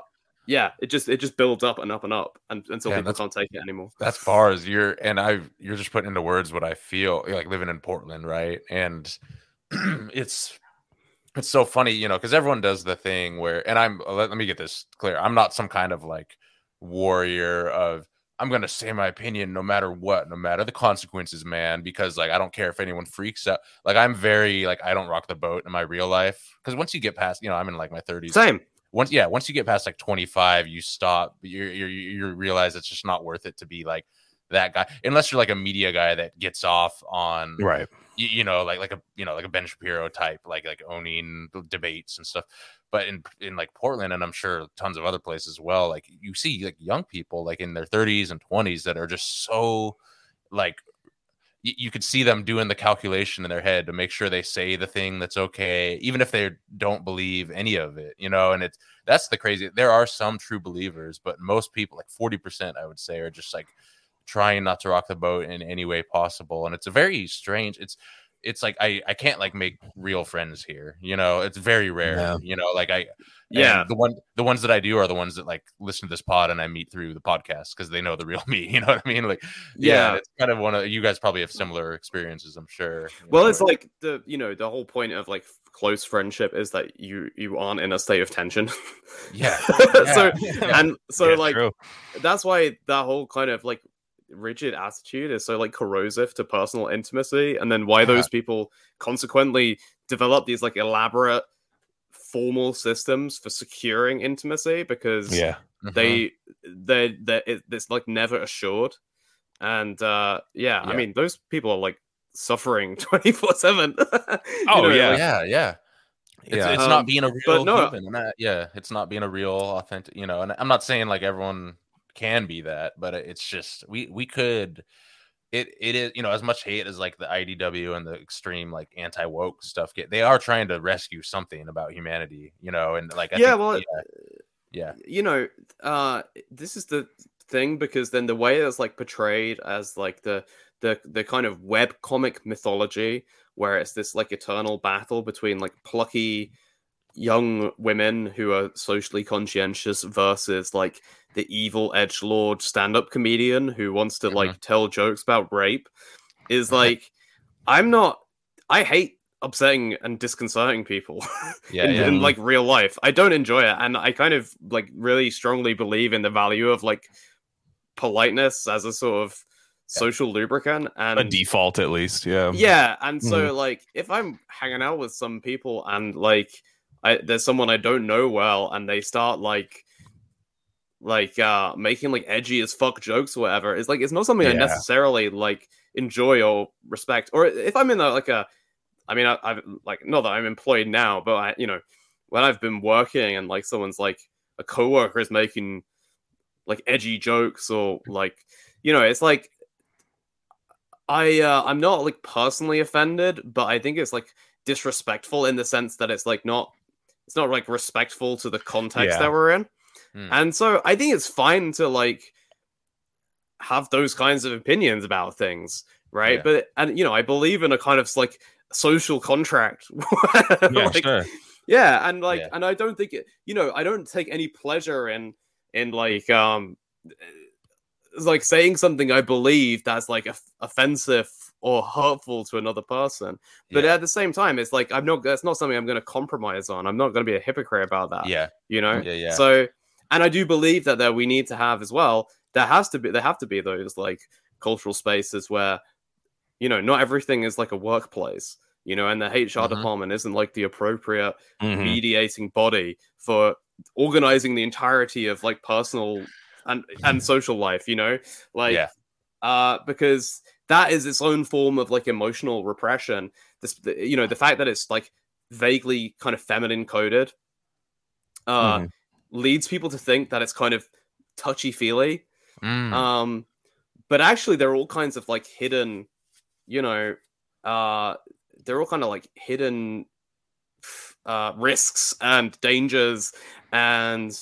Yeah, it just it just builds up and up and up and, until yeah, people can't take it anymore. That's bars. You're and I you're just putting into words what I feel like living in Portland, right? And it's it's so funny, you know, because everyone does the thing where and I'm let, let me get this clear. I'm not some kind of like warrior of I'm gonna say my opinion no matter what, no matter the consequences, man, because like I don't care if anyone freaks out. Like I'm very like I don't rock the boat in my real life. Because once you get past, you know, I'm in like my thirties. Same. Once, yeah, once you get past like twenty-five, you stop. You you you realize it's just not worth it to be like that guy, unless you're like a media guy that gets off on right. You, you know, like like a you know like a Ben Shapiro type, like like owning debates and stuff. But in in like Portland, and I'm sure tons of other places as well, like you see like young people like in their thirties and twenties that are just so like you could see them doing the calculation in their head to make sure they say the thing that's okay, even if they don't believe any of it, you know, and it's, that's the crazy. There are some true believers, but most people, like forty percent, I would say, are just like trying not to rock the boat in any way possible. And it's a very strange, it's, it's like, I, I can't like make real friends here, you know, it's very rare, yeah. you know, like I, yeah, the one, the ones that I do are the ones that like listen to this pod and I meet through the podcast because they know the real me, you know what I mean? Like, yeah, yeah, it's kind of one of, you guys probably have similar experiences, I'm sure. Well, know, it's like the, you know, the whole point of like close friendship is that you, you aren't in a state of tension. Yeah. yeah. So, yeah. and so yeah, like, true. That's why that whole kind of like, rigid attitude is so like corrosive to personal intimacy, and then why yeah. those people consequently develop these like elaborate formal systems for securing intimacy, because yeah uh-huh. they they they it's like never assured, and uh yeah, yeah. I mean, those people are like suffering twenty-four seven. Oh know, yeah. Like, yeah yeah yeah It's, yeah. it's um, not being a real no, human. Not, yeah it's not being a real authentic, you know, and I'm not saying like everyone can be that, but it's just we we could it it is, you know, as much hate as like the I D W and the extreme like anti-woke stuff get, they are trying to rescue something about humanity, you know, and like I yeah think, well yeah, yeah you know uh this is the thing, because then the way it's like portrayed as like the the the kind of web comic mythology where it's this like eternal battle between like plucky young women who are socially conscientious versus like the evil edgelord stand-up comedian who wants to mm-hmm. like tell jokes about rape is like I'm not I hate upsetting and disconcerting people yeah, in, yeah. in like real life. I don't enjoy it, and I kind of like really strongly believe in the value of like politeness as a sort of social lubricant and a default at least. Yeah yeah and mm-hmm. so like if I'm hanging out with some people and like I, there's someone I don't know well, and they start like, like uh, making like edgy as fuck jokes or whatever. It's like it's not something yeah. I necessarily like enjoy or respect. Or if I'm in a, like a, I mean, I, I've like not that I'm employed now, but I, you know, when I've been working and like someone's like a coworker is making like edgy jokes or like, you know, it's like I uh, I'm not like personally offended, but I think it's like disrespectful in the sense that it's like not. It's not like respectful to the context yeah. that we're in. Mm. And so I think it's fine to like have those kinds of opinions about things. Right. Yeah. But, and you know, I believe in a kind of like social contract. yeah, like, sure. yeah. And like, yeah. and I don't think it, you know, I don't take any pleasure in, in like, um, like saying something I believe that's like a- offensive or hurtful to another person, but yeah. at the same time it's like I'm not that's not something I'm going to compromise on. I'm not going to be a hypocrite about that. Yeah you know yeah, yeah. So, and I do believe that that we need to have as well, there has to be there have to be those like cultural spaces where, you know, not everything is like a workplace, you know, and the H R mm-hmm. department isn't like the appropriate mm-hmm. mediating body for organizing the entirety of like personal and and social life, you know, like yeah. uh because that is its own form of like emotional repression. This, the, you know, the fact that it's like vaguely kind of feminine coded uh, mm. leads people to think that it's kind of touchy feely. Mm. Um, but actually, there are all kinds of like hidden, you know, uh, they're all kind of like hidden uh, risks and dangers and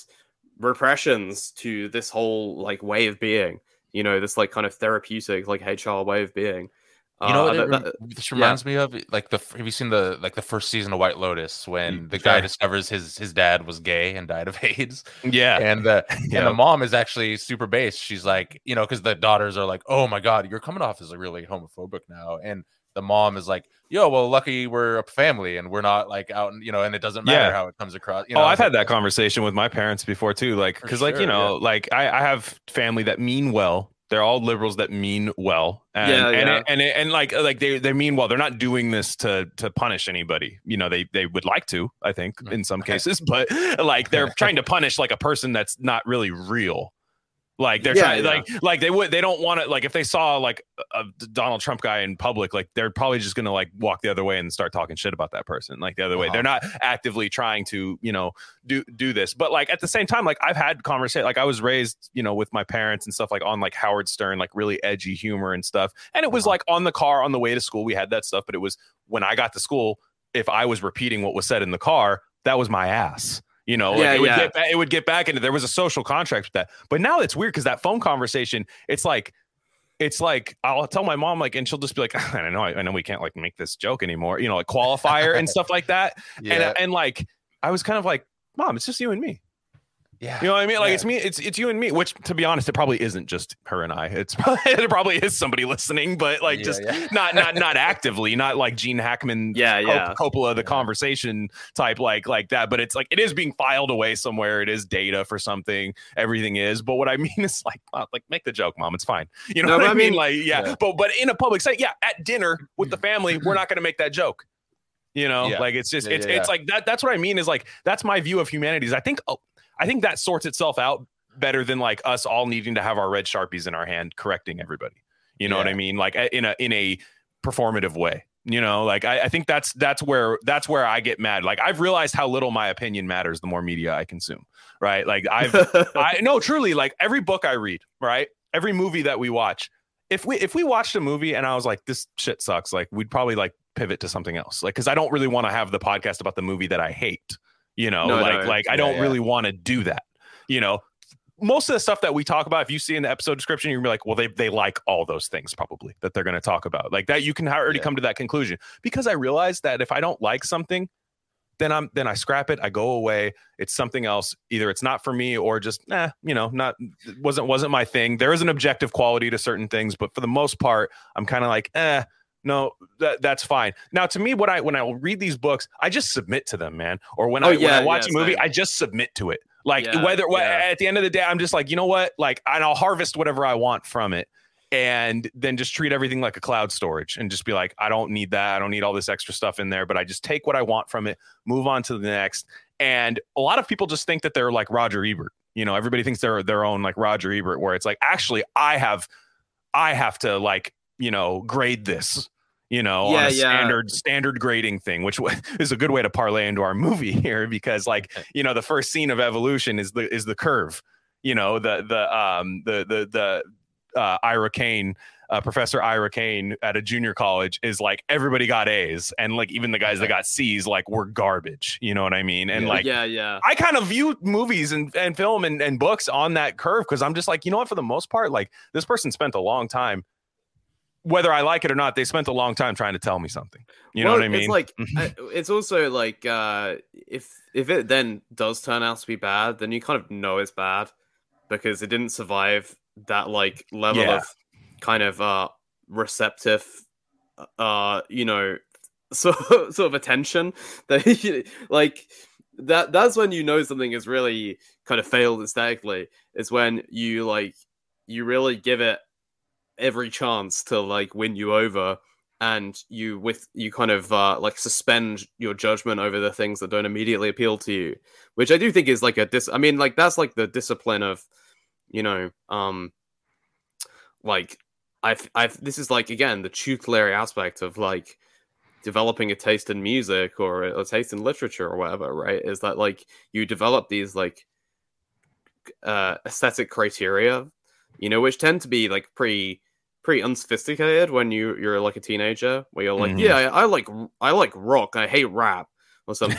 repressions to this whole like way of being. You know, this like kind of therapeutic like H R way of being. Uh, you know what that, that, this reminds yeah. me of? Like, the have you seen the like the first season of White Lotus when the guy discovers his his dad was gay and died of AIDS? Yeah, and the yeah. and the mom is actually super based. She's like, you know, because the daughters are like, oh my god, you're coming off as a really homophobic now, and the mom is like, yo, well, lucky we're a family and we're not like out, you know, and it doesn't matter yeah. how it comes across. You know, oh, I've had that conversation with my parents before too. Like, cause sure, like, you know, yeah. like I, I have family that mean well, they're all liberals that mean well. And, yeah, yeah. and, it, and, it, and like, like they, they mean well, they're not doing this to, to punish anybody. You know, they, they would like to, I think in some cases, but like they're trying to punish like a person that's not really real. Like they're yeah, trying, yeah. like like they would they don't want to, like if they saw like a Donald Trump guy in public, like they're probably just gonna like walk the other way and start talking shit about that person, like the other uh-huh. way. They're not actively trying to, you know, do do this. But like at the same time, like I've had conversation, like I was raised, you know, with my parents and stuff like on like Howard Stern, like really edgy humor and stuff. And it was uh-huh. like on the car on the way to school, we had that stuff. But it was when I got to school, if I was repeating what was said in the car, that was my ass. You know, yeah, like it, would yeah. get back, it would get back into, there was a social contract with that. But now it's weird because that phone conversation, it's like, it's like I'll tell my mom, like, and she'll just be like, I don't know, I, I know we can't like make this joke anymore, you know, like qualifier and stuff like that. Yeah. And and like I was kind of like, Mom, it's just you and me. Yeah, you know what I mean? Like yeah. it's me, it's it's you and me. Which, to be honest, it probably isn't just her and I. It's probably, it probably is somebody listening, but like yeah, just yeah. not not not actively, not like Gene Hackman, yeah, Cop- yeah. Coppola, the yeah. conversation type, like like that. But it's like it is being filed away somewhere. It is data for something. Everything is. But what I mean is like, wow, like make the joke, Mom. It's fine. You know no, what I mean? mean? Like yeah. yeah. But but in a public setting, yeah, at dinner with the family, we're not going to make that joke. You know, yeah. like it's just yeah, it's yeah, it's yeah. like that. That's what I mean. Is like that's my view of humanity. Is I think. Oh, I think that sorts itself out better than like us all needing to have our red Sharpies in our hand, correcting everybody. You know yeah. what I mean? Like in a, in a performative way, you know, like I, I think that's, that's where, that's where I get mad. Like I've realized how little my opinion matters the more media I consume. Right. Like I've, I no, truly like every book I read, right. Every movie that we watch, if we, if we watched a movie and I was like, this shit sucks. Like we'd probably like pivot to something else. Like, cause I don't really want to have the podcast about the movie that I hate. You know, no, like, no, like I don't yeah, yeah. really want to do that. You know, most of the stuff that we talk about, if you see in the episode description, you're gonna be like, well, they they like all those things probably that they're going to talk about like that. You can already yeah. come to that conclusion because I realized that if I don't like something, then I'm then I scrap it. I go away. It's something else. Either it's not for me or just, eh, you know, not wasn't wasn't my thing. There is an objective quality to certain things. But for the most part, I'm kind of like, eh. No, that, that's fine. Now, to me, what I when I read these books, I just submit to them, man. Or when, oh, I, yeah, when I watch yeah, a movie, nice. I just submit to it. Like yeah, whether yeah. at the end of the day, I'm just like, you know what? Like, and I'll harvest whatever I want from it, and then just treat everything like a cloud storage, and just be like, I don't need that. I don't need all this extra stuff in there. But I just take what I want from it, move on to the next. And a lot of people just think that they're like Roger Ebert. You know, everybody thinks they're their own like Roger Ebert, where it's like, actually, I have, I have to like. you know, grade this, you know, yeah, on a yeah. standard, standard grading thing, which is a good way to parlay into our movie here, because like, you know, the first scene of Evolution is the, is the curve, you know, the, the, um, the, the, the, uh, Ira Kane, uh, Professor Ira Kane at a junior college is like, everybody got A's. And like, even the guys yeah. that got C's, like were garbage, you know what I mean? And yeah, like, yeah, yeah. I kind of view movies and, and film and, and books on that curve. Cause I'm just like, you know what, for the most part, like this person spent a long time, whether I like it or not, they spent a long time trying to tell me something. You well, know what I mean? It's like, it's also like, uh, if, if it then does turn out to be bad, then you kind of know it's bad because it didn't survive that like level yeah. of kind of, uh, receptive, uh, you know, sort of, sort of attention that you, like that, that's when, you know, something is really kind of failed aesthetically. It's when you like, you really give it every chance to like win you over, and you with you kind of uh like suspend your judgment over the things that don't immediately appeal to you, which I do think is like a dis I mean like that's like the discipline of, you know, um like I've I've this is like again the tutelary aspect of like developing a taste in music or a taste in literature or whatever, right? Is that like you develop these like uh aesthetic criteria, you know, which tend to be like pretty pretty unsophisticated when you you're like a teenager, where you're like, mm-hmm. yeah, I, I like I like rock, I hate rap or something.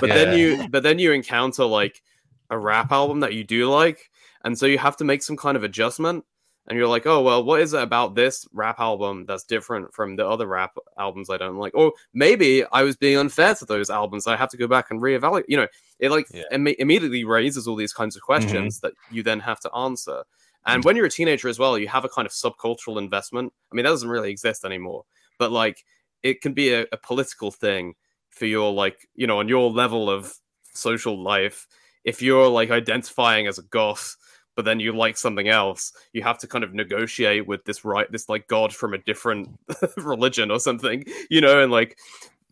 But yeah. then you but then you encounter like a rap album that you do like, and so you have to make some kind of adjustment, and you're like, oh well, what is it about this rap album that's different from the other rap albums I don't like? Or maybe I was being unfair to those albums. I have to go back and reevaluate. You know, it like yeah. Im- immediately raises all these kinds of questions mm-hmm. that you then have to answer. And when you're a teenager as well, you have a kind of subcultural investment. I mean, that doesn't really exist anymore, but like it can be a, a political thing for your, like, you know, on your level of social life. If you're like identifying as a goth, but then you like something else, you have to kind of negotiate with this, right? This like god from a different religion or something, you know, and like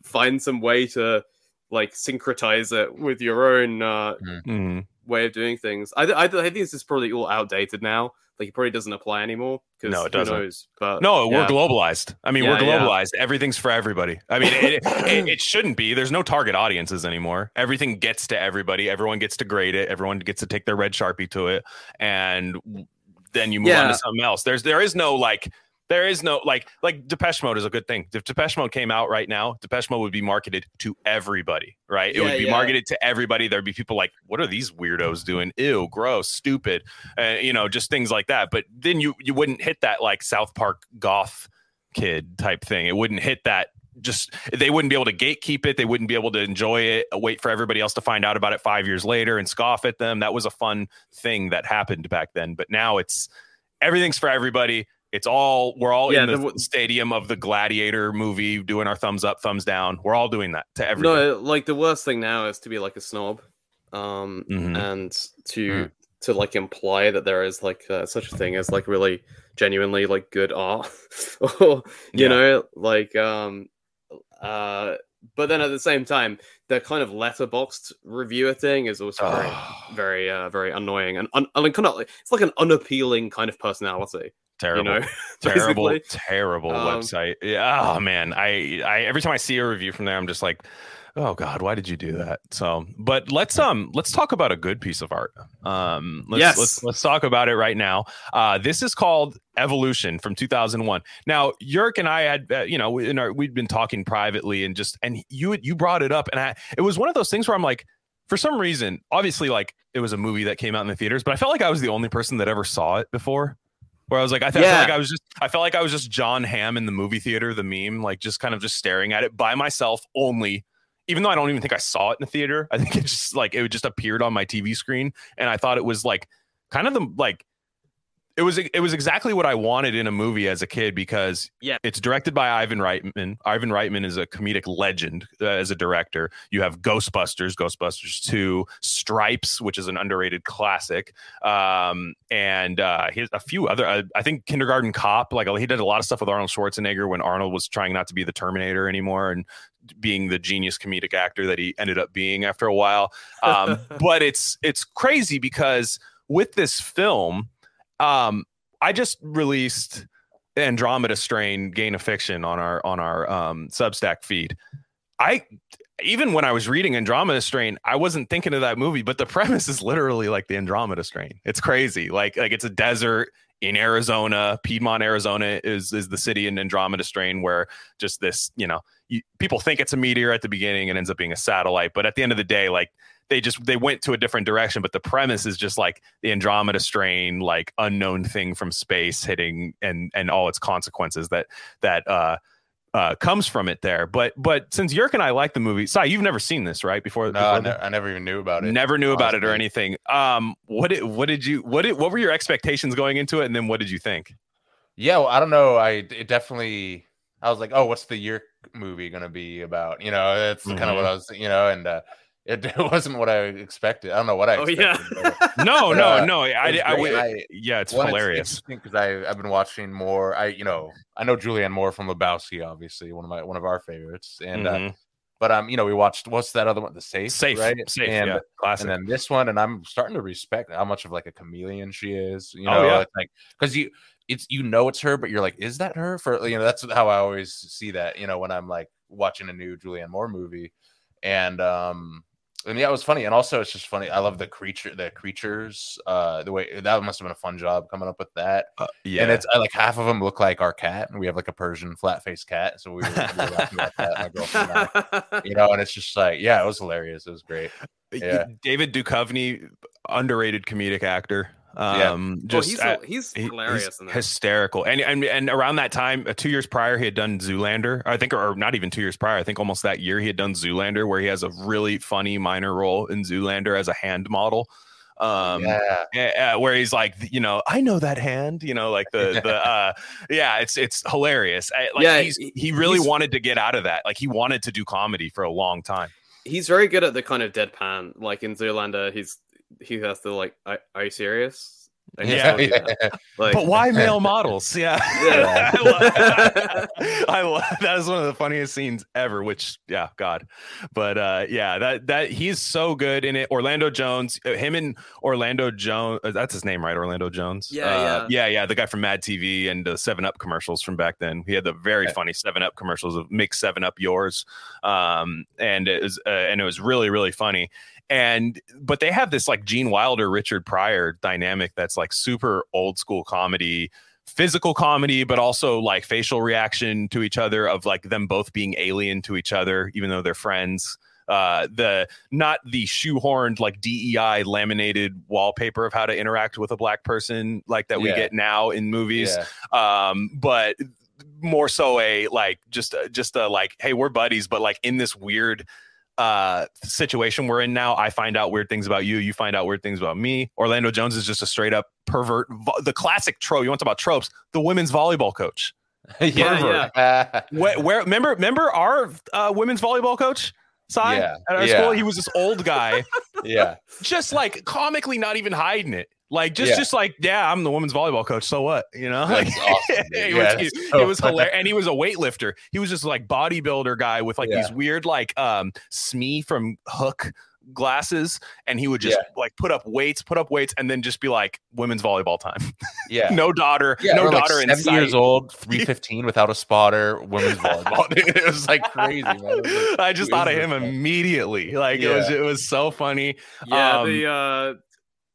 find some way to like syncretize it with your own, uh, mm-hmm. way of doing things. I, I, I think this is probably all outdated now. Like, it probably doesn't apply anymore. No, it doesn't. Who knows, but, no, yeah. We're globalized. I mean, yeah, we're globalized. Yeah. Everything's for everybody. I mean, it, it, it shouldn't be. There's no target audiences anymore. Everything gets to everybody. Everyone gets to grade it. Everyone gets to take their red Sharpie to it. And then you move yeah. on to something else. There's, there is no, like... There is no like like Depeche Mode is a good thing. If Depeche Mode came out right now, Depeche Mode would be marketed to everybody, right? It yeah, would be yeah. marketed to everybody. There'd be people like, what are these weirdos doing? Ew, gross, stupid, uh, you know, just things like that. But then you you wouldn't hit that like South Park goth kid type thing. It wouldn't hit that. Just they wouldn't be able to gatekeep it. They wouldn't be able to enjoy it. Wait for everybody else to find out about it five years later and scoff at them. That was a fun thing that happened back then. But now it's everything's for everybody. It's all, we're all yeah, in the, the stadium of the Gladiator movie doing our thumbs up, thumbs down. We're all doing that to everyone. No, like the worst thing now is to be like a snob um, mm-hmm. and to mm. to like imply that there is like uh, such a thing as like really genuinely like good art or, you yeah. know, like, um, uh, but then at the same time, the kind of letterboxed reviewer thing is also oh. very, very, uh, very annoying. And un- I mean, kind of, it's like an unappealing kind of personality. Terrible, you know, terrible, basically. terrible um, website. Yeah, oh man, I, I every time I see a review from there, I'm just like, oh god, why did you do that? So, but let's um, let's talk about a good piece of art. Um, let's, yes, let's let's talk about it right now. Uh, this is called Evolution from two thousand one. Now, Yurk and I had, uh, you know, in our we'd been talking privately and just, and you you brought it up, and I it was one of those things where I'm like, for some reason, obviously, like it was a movie that came out in the theaters, but I felt like I was the only person that ever saw it before. Where I was like, I, th- yeah. I felt like I was just, I felt like I was just John Hamm in the movie theater, the meme, like just kind of just staring at it by myself only, even though I don't even think I saw it in the theater. I think it just like, it just appeared on my T V screen. And I thought it was like, kind of the, like, it was, it was exactly what I wanted in a movie as a kid because yeah. it's directed by Ivan Reitman. Ivan Reitman is a comedic legend uh, as a director. You have Ghostbusters, Ghostbusters two, Stripes, which is an underrated classic. Um, and uh, he has a few other, uh, I think Kindergarten Cop, like he did a lot of stuff with Arnold Schwarzenegger when Arnold was trying not to be the Terminator anymore and being the genius comedic actor that he ended up being after a while. Um, but it's, it's crazy because with this film, Um, I just released Andromeda Strain Gain of Fiction on our on our um, Substack feed. I even when I was reading Andromeda Strain, I wasn't thinking of that movie, but the premise is literally like the Andromeda Strain. It's crazy. Like like it's a desert in Arizona. Piedmont, Arizona is is the city in Andromeda Strain where just this, you know, you, people think it's a meteor at the beginning and ends up being a satellite, but at the end of the day, like. They just they went to a different direction, but the premise is just like the Andromeda Strain, like unknown thing from space hitting and and all its consequences that that uh, uh, comes from it there. But but since Yurk and I like the movie, Sai, you've never seen this, right? Before, no, before I, ne- I never even knew about it. Never knew honestly. about it or anything. Um, what did what did you what did, what were your expectations going into it, and then what did you think? Yeah, well, I don't know. I it definitely I was like, oh, what's the Yurk movie gonna be about? You know, that's mm-hmm. kind of what I was, you know, and. Uh, It, it wasn't what I expected. I don't know what I expected. Oh, yeah. But, no, no, uh, no. I, I, I, I, yeah, it's well, hilarious. It's interesting because I've been watching more. I, you know, I know Julianne Moore from Lebowski, obviously one of my one of our favorites. And mm-hmm. uh, but um, you know, we watched what's that other one? The Safe, Safe, right? Safe, and, yeah, classic. And then this one, and I'm starting to respect how much of like a chameleon she is. You know, oh, yeah. It's like because you, it's you know, it's her, but you're like, is that her? For you know, that's how I always see that. You know, when I'm like watching a new Julianne Moore movie, and um. And yeah, it was funny, and also it's just funny. I love the creature, the creatures. Uh, the way that must have been a fun job coming up with that. Uh, yeah, and it's uh, like half of them look like our cat, and we have like a Persian flat-faced cat, so we were, we were laughing about that. My girlfriend and I, you know, and it's just like, yeah, it was hilarious. It was great. Yeah. David Duchovny, underrated comedic actor. Um, yeah. just well, he's, uh, he's hilarious, he's in that. Hysterical, and and and around that time, uh, two years prior, he had done Zoolander, I think, or, or not even two years prior, I think almost that year, he had done Zoolander, where he has a really funny minor role in Zoolander as a hand model, um, yeah. yeah, where he's like, you know, I know that hand, you know, like the the uh, yeah, it's it's hilarious. I, like, yeah, he's, he really he's, wanted to get out of that, like he wanted to do comedy for a long time. He's very good at the kind of deadpan, like in Zoolander, he's. He has to like, are, are you serious? Yeah, yeah. Like, but why male models? Yeah, yeah. I, love, I, I love, that was one of the funniest scenes ever. Which, yeah, God, but uh, yeah, that that he's so good in it. Orlando Jones, him and Orlando Jones, that's his name, right? Orlando Jones. Yeah, uh, yeah, yeah, yeah. The guy from Mad T V and the Seven Up commercials from back then. He had the very okay. funny Seven Up commercials of "Mix Seven Up Yours," um, and it was uh, and it was really really funny. And but they have this like Gene Wilder, Richard Pryor dynamic that's like super old school comedy, physical comedy, but also like facial reaction to each other of like them both being alien to each other, even though they're friends. Uh, the not the shoehorned like D E I laminated wallpaper of how to interact with a black person like that we yeah. get now in movies, yeah. um, but more so a like just just a like, hey, we're buddies, but like in this weird uh situation we're in now. I find out weird things about you, you find out weird things about me. Orlando Jones is just a straight up pervert, vo- the classic trope. You want to talk about tropes? The women's volleyball coach. yeah, yeah. Where, where remember remember our uh women's volleyball coach Sai yeah, at our yeah. school? He was this old guy yeah just like comically not even hiding it. Like, just, yeah. just like, yeah, I'm the women's volleyball coach. So what? You know? That's awesome, it yeah, was, so it was hilarious. And he was a weightlifter. He was just like bodybuilder guy with like yeah. these weird, like, um, Smee from Hook glasses. And he would just yeah. like put up weights, put up weights, and then just be like, women's volleyball time. Yeah. no daughter. Yeah, no daughter like in seventy years old, three fifteen without a spotter, women's volleyball. Dude, it was like crazy, man. Like, I just thought of him man. immediately. Like, yeah. it was, it was so funny. Yeah. Um, the, uh,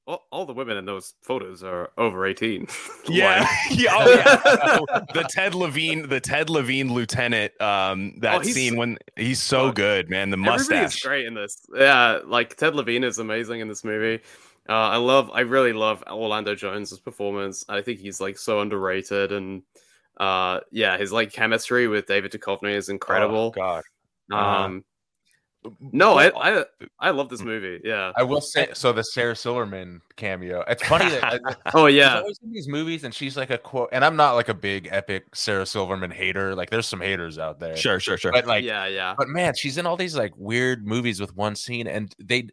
All, all the women in those photos are over eighteen. Yeah, yeah. Oh, yeah. So the Ted Levine, the Ted Levine lieutenant. Um, that oh, scene when he's so uh, good, man. The mustache. Everybody's great in this. Yeah, like Ted Levine is amazing in this movie. Uh, I love, I really love Orlando Jones' performance. I think he's like so underrated, and uh, yeah, his like chemistry with David Duchovny is incredible. Oh, God. Um. Uh-huh. No, I, I I love this movie. Yeah, I will say so. The Sarah Silverman cameo. It's funny that oh yeah, she's always in these movies, and she's like a quote. And I'm not like a big epic Sarah Silverman hater. Like, there's some haters out there. Sure, sure, sure. But like, yeah, yeah. But man, she's in all these like weird movies with one scene, and they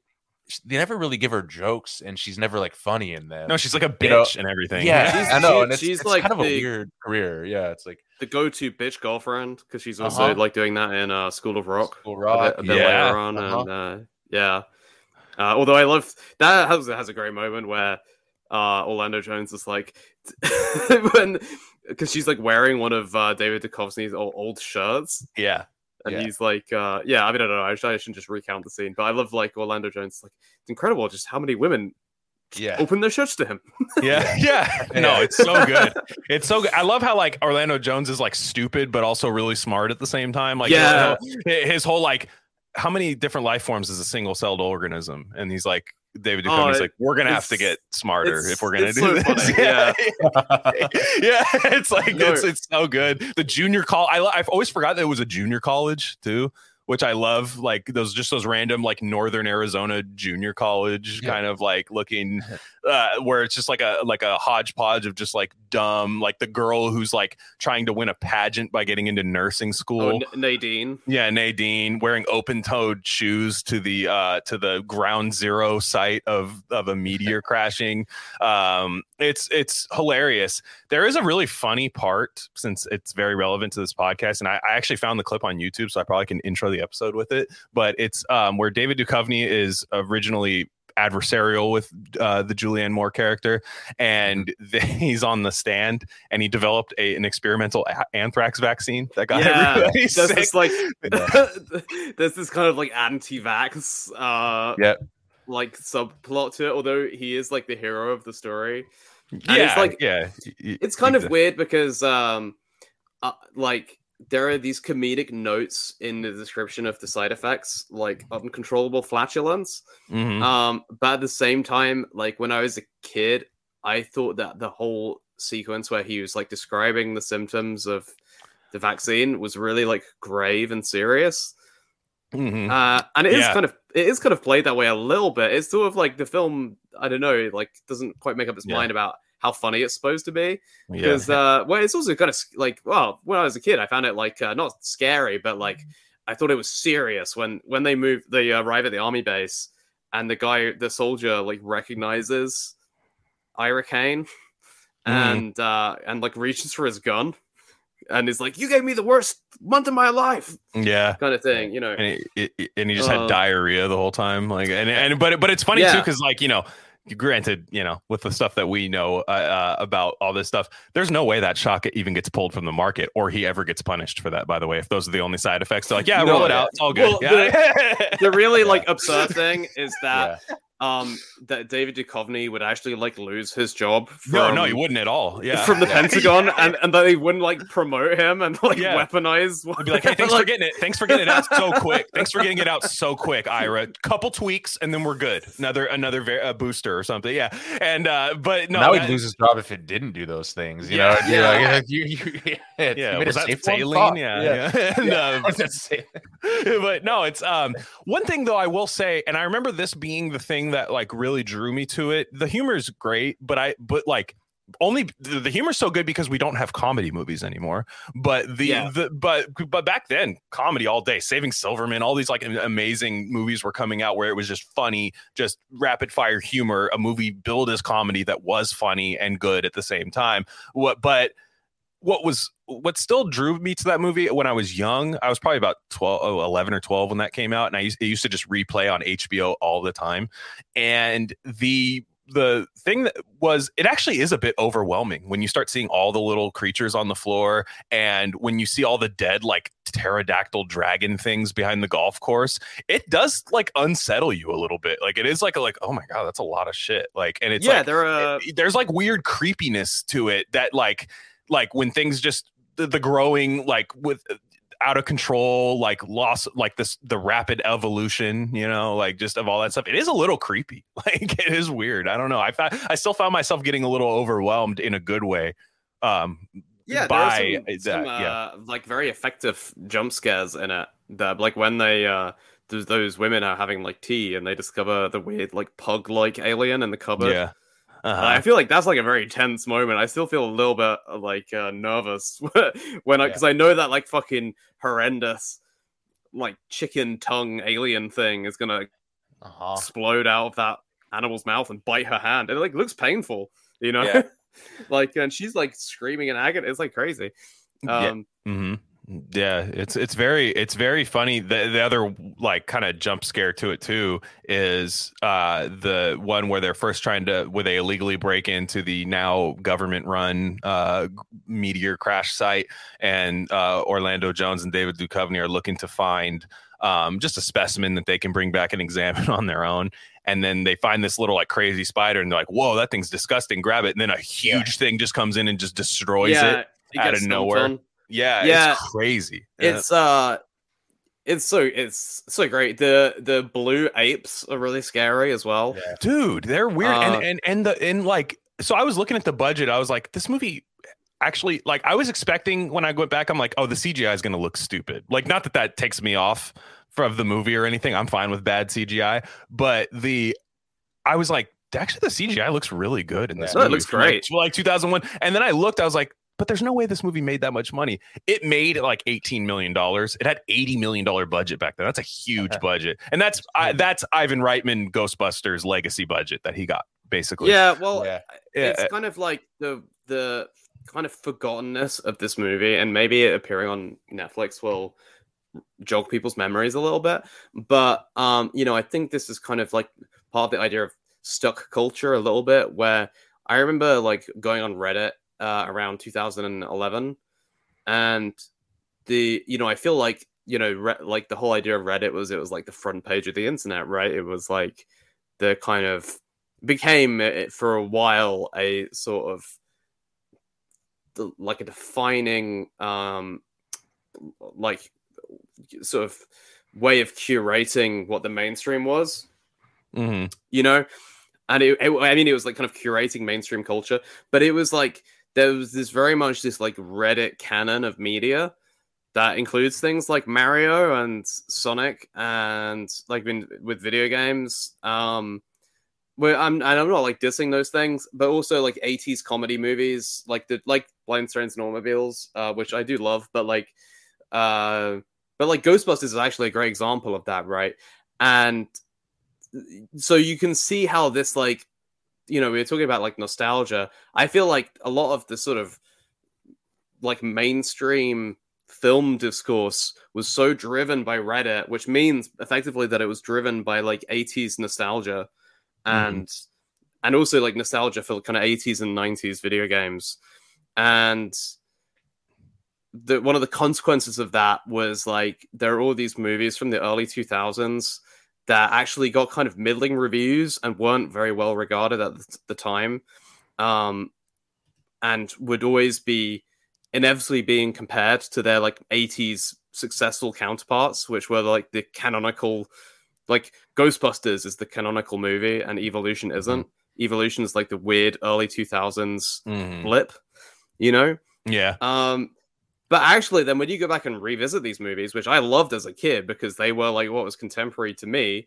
they never really give her jokes, and she's never like funny in them. No, she's like a bitch, you know, and everything. Yeah, she's, I know. And it's, she's it's like kind of the, a weird career. Yeah, it's like the go-to bitch girlfriend, because she's also uh-huh. like doing that in uh, School of Rock. School of Rock, a bit, a bit yeah. later on, uh-huh. and uh, yeah. Uh, although I love that has, has a great moment where uh, Orlando Jones is like when because she's like wearing one of uh, David Duchovny's old, old shirts. Yeah. And yeah. he's like, uh, yeah, I mean, I don't know. I, sh- I shouldn't just recount the scene, but I love like Orlando Jones. Like, it's incredible just how many women yeah. open their shirts to him. yeah. yeah, yeah. No, it's so good. It's so good. I love how like Orlando Jones is like stupid, but also really smart at the same time. Like, yeah, you know, his whole like, how many different life forms is a single celled organism? And he's like, David Duchovny's oh, like, we're gonna have to get smarter if we're gonna do so this. Yeah. yeah, it's like no. it's it's so good. The junior college, I I've always forgot that it was a junior college too, which I love. Like those just those random like Northern Arizona junior college yeah. kind of like looking, uh, where it's just like a like a hodgepodge of just like dumb like the girl who's like trying to win a pageant by getting into nursing school. Oh, Nadine. Yeah, Nadine wearing open-toed shoes to the uh, to the ground zero site of of a meteor crashing. Um, it's it's hilarious. There is a really funny part since it's very relevant to this podcast, and I, I actually found the clip on YouTube, so I probably can intro the episode with it. But it's um, where David Duchovny is originally adversarial with uh, the Julianne Moore character, and the, he's on the stand, and he developed a, an experimental a- anthrax vaccine that got yeah. everybody there's sick. This, like, there's this kind of like anti-vax, uh, yeah, like subplot to it. Although he is like the hero of the story, and yeah, it's like yeah, it's kind exactly. of weird because um, uh, like. There are these comedic notes in the description of the side effects, like uncontrollable flatulence. Mm-hmm. Um, but at the same time, like when I was a kid, I thought that the whole sequence where he was like describing the symptoms of the vaccine was really like grave and serious. Mm-hmm. Uh, and it yeah. is kind of, it is kind of played that way a little bit. It's sort of like the film, I don't know, like doesn't quite make up its yeah. mind about how funny it's supposed to be, because yeah. uh well it's also kind of like, well, when I was a kid I found it like uh, not scary, but like I thought it was serious when when they move they arrive at the army base and the guy the soldier like recognizes Ira Kane, mm-hmm. and uh, and like reaches for his gun and is like, "You gave me the worst month of my life." Yeah, kind of thing, you know. And he, and he just uh, had diarrhea the whole time, like. And and but but it's funny yeah. too, because like you know. Granted, you know, with the stuff that we know uh, about all this stuff, there's no way that shock even gets pulled from the market, or he ever gets punished for that. By the way, if those are the only side effects, they're like, yeah, no, roll it yeah. out, it's all good. Well, yeah. the, the really yeah. like absurd thing is that yeah. um that David Duchovny would actually like lose his job. From, no, no, he wouldn't at all. Yeah, from the yeah. Pentagon, yeah. and and that they wouldn't like promote him and like yeah. weaponize. Be like, hey, thanks like, for getting it. Thanks for getting it out so quick. Thanks for getting it out so quick, Ira. Couple tweaks and then we're good. Another another ver- uh, booster. Or something, yeah, and uh, but no, now he'd lose his job if it didn't do those things, you yeah, know. Yeah, like, you, you, you, yeah, yeah. Was that saline? Yeah, yeah. yeah. and, yeah. Um, but no, it's um one thing though I will say, and I remember this being the thing that like really drew me to it. The humor is great, but I but like only the, the humor is so good because we don't have comedy movies anymore. But the, yeah. the but but back then, comedy all day, Saving Silverman, all these like amazing movies were coming out where it was just funny, just rapid fire humor, a movie billed as comedy that was funny and good at the same time. What but what was what still drew me to that movie when I was young, I was probably about twelve, eleven or twelve when that came out, and I used, it used to just replay on H B O all the time, and the. The thing that was, it actually is a bit overwhelming when you start seeing all the little creatures on the floor, and when you see all the dead like pterodactyl dragon things behind the golf course, it does like unsettle you a little bit. Like it is like a, like oh my god, that's a lot of shit. Like and it's yeah, like, there are... it, there's like weird creepiness to it that like like when things just the, the growing like with. out of control, like loss, like this, the rapid evolution, you know, like just of all that stuff. It is a little creepy. Like it is weird. I don't know. I found, I still found myself getting a little overwhelmed in a good way. Um, yeah. By some, that, some, uh, yeah. like very effective jump scares in it. That like when they, uh, those, those women are having like tea and they discover the weird, like pug like alien in the cupboard. Yeah. Uh-huh. Uh, I feel like that's like a very tense moment. I still feel a little bit like uh, nervous when I because yeah. I know that like fucking horrendous like chicken tongue alien thing is gonna uh-huh. explode out of that animal's mouth and bite her hand. It like looks painful, you know. Yeah. like and she's like screaming in agony. It's like crazy. Um, yeah. Mm-hmm. Yeah, it's it's very it's very funny. The the other like kind of jump scare to it too is uh, the one where they're first trying to where they illegally break into the now government run uh, meteor crash site, and uh, Orlando Jones and David Duchovny are looking to find um, just a specimen that they can bring back and examine on their own. And then they find this little like crazy spider, and they're like, "Whoa, that thing's disgusting! Grab it!" And then a huge yeah. thing just comes in and just destroys yeah, it, it out of nowhere. On. Yeah, yeah, it's crazy. Yeah. It's uh, it's so it's so great. The the blue apes are really scary as well, yeah. dude. They're weird, uh, and and and the and like. So I was looking at the budget. I was like, this movie actually like I was expecting when I went back. I'm like, oh, the C G I is gonna look stupid. Like, not that that takes me off from the movie or anything. I'm fine with bad C G I, but the I was like, actually, the C G I looks really good in this. Yeah, movie. It looks great. Like, like two thousand one, and then I looked. I was like. But there's no way this movie made that much money. It made like eighteen million dollars. It had eighty million dollars budget back then. That's a huge okay. budget. And that's I, that's Ivan Reitman Ghostbusters legacy budget that he got, basically. Yeah, well, yeah. it's yeah. kind of like the the kind of forgottenness of this movie. And maybe it appearing on Netflix will jog people's memories a little bit. But, um, you know, I think this is kind of like part of the idea of stuck culture a little bit, where I remember like going on Reddit Uh, around two thousand eleven, and the you know I feel like you know re- like the whole idea of Reddit was it was like the front page of the internet, right? It was like the kind of became it, for a while a sort of the, like a defining um like sort of way of curating what the mainstream was, mm-hmm. you know. And it, it, I mean, it was like kind of curating mainstream culture, but it was like there was this very much this like Reddit canon of media that includes things like Mario and Sonic and like in, with video games. Um, where I'm, and I'm not like dissing those things, but also like eighties comedy movies, like the like Planes, Trains and Automobiles, uh, which I do love, but like, uh, but like Ghostbusters is actually a great example of that, right? And so you can see how this like you know, we were talking about like nostalgia. I feel like a lot of the sort of like mainstream film discourse was so driven by Reddit, which means effectively that it was driven by like eighties nostalgia and mm. and also like nostalgia for kind of eighties and nineties video games. And the one of the consequences of that was like there are all these movies from the early two thousands that actually got kind of middling reviews and weren't very well regarded at the time, um, and would always be inevitably being compared to their like eighties successful counterparts, which were like the canonical, like Ghostbusters is the canonical movie and Evolution isn't. Mm-hmm. Evolution is like the weird early two thousands mm-hmm. blip, you know? Yeah. Um, but actually then when you go back and revisit these movies, which I loved as a kid because they were like what was contemporary to me,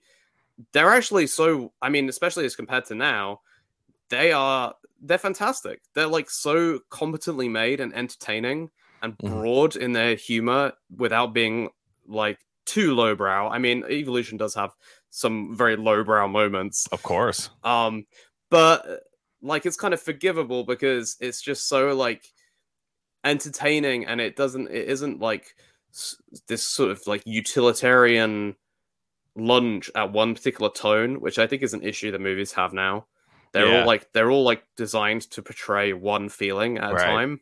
they're actually so, I mean, especially as compared to now, they are, they're fantastic. They're like so competently made and entertaining and broad mm. in their humor without being like too lowbrow. I mean, Evolution does have some very lowbrow moments, of course. Um, but like it's kind of forgivable because it's just so like entertaining and it doesn't, it isn't like s- this sort of like utilitarian lunge at one particular tone, which I think is an issue that movies have now. They're yeah. all like they're all like designed to portray one feeling at right. a time,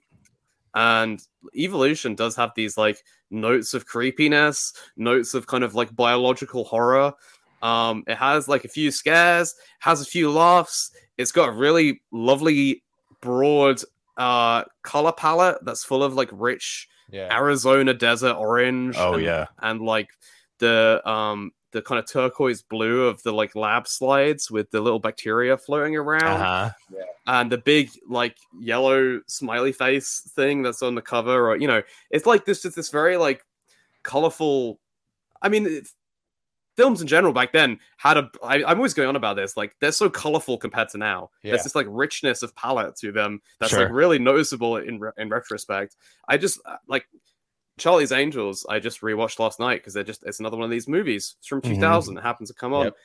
and Evolution does have these like notes of creepiness, notes of kind of like biological horror. Um, it has like a few scares, has a few laughs. It's got a really lovely broad uh, color palette that's full of like rich yeah. Arizona desert orange. Oh and, yeah, and like the um. the kind of turquoise blue of the like lab slides with the little bacteria floating around uh-huh. yeah. and the big like yellow smiley face thing that's on the cover, or, you know, it's like this, just this very like colorful, I mean, it's, films in general back then had a, I, I'm always going on about this. Like they're so colorful compared to now. Yeah. There's this like richness of palette to them. That's sure. like really noticeable in, re- in retrospect. I just like, Charlie's Angels, I just rewatched last night because they're just, it's another one of these movies. It's from two thousand. Mm-hmm. It happens to come on. Yep.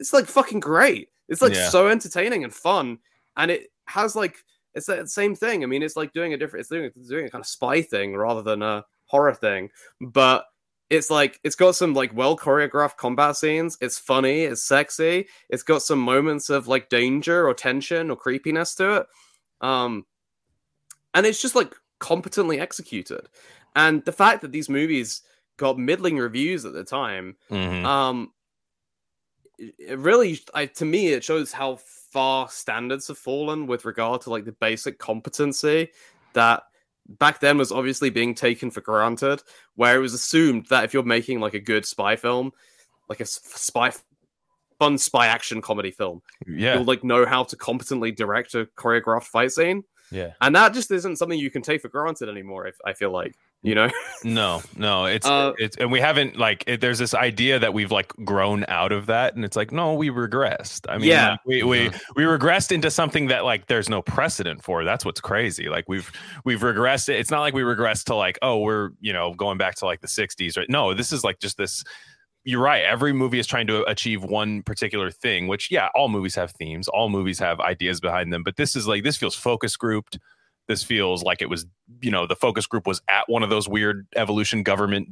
It's like fucking great. It's like yeah. so entertaining and fun. And it has like, it's that same thing. I mean, it's like doing a different, it's doing, it's doing a kind of spy thing rather than a horror thing. But it's like, it's got some like well choreographed combat scenes. It's funny. It's sexy. It's got some moments of like danger or tension or creepiness to it. Um, and it's just like competently executed. And the fact that these movies got middling reviews at the time, mm-hmm. um, it really, I, to me, it shows how far standards have fallen with regard to like the basic competency that back then was obviously being taken for granted, where it was assumed that if you're making like a good spy film, like a spy, fun spy action comedy film, yeah. you'll like know how to competently direct a choreographed fight scene. Yeah. And that just isn't something you can take for granted anymore, if I feel like. You know, no, no, it's uh, it's and we haven't like it, there's this idea that we've like grown out of that. And it's like, no, we regressed. I mean, yeah. like, we, we we regressed into something that like there's no precedent for. That's what's crazy. Like we've we've regressed. It's not like we regressed to like, oh, we're, you know, going back to like the sixties. Right. No, this is like just this. You're right. Every movie is trying to achieve one particular thing, which, yeah, all movies have themes. All movies have ideas behind them. But this is like this feels focus grouped. This feels like it was, you know, the focus group was at one of those weird evolution government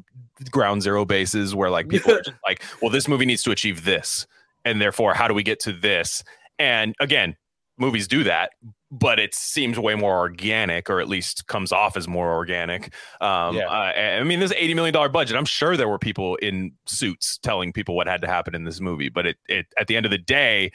ground zero bases where like people are just like, well, this movie needs to achieve this. And therefore, how do we get to this? And again, movies do that, but it seems way more organic, or at least comes off as more organic. Um, yeah. uh, I mean, there's an eighty million dollars budget. I'm sure there were people in suits telling people what had to happen in this movie. But it, it at the end of the day,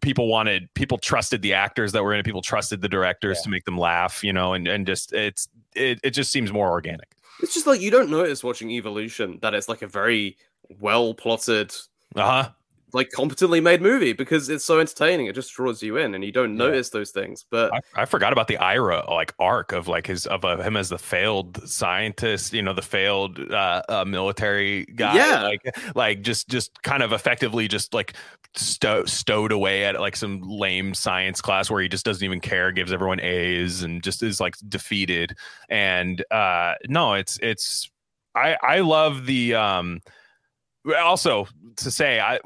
people wanted, people trusted the actors that were in it. People trusted the directors yeah. to make them laugh, you know, and, and just, it's, it, it just seems more organic. It's just like, you don't notice watching Evolution that it's like a very well plotted, uh-huh. like competently made movie because it's so entertaining. It just draws you in and you don't yeah. notice those things. But I, I forgot about the Ira like arc of like his, of uh, him as the failed scientist, you know, the failed uh, uh military guy, yeah. like, like just, just kind of effectively just like, Stow, stowed away at like some lame science class where he just doesn't even care, gives everyone A's and just is like defeated. And uh no, it's it's I I love the um also to say I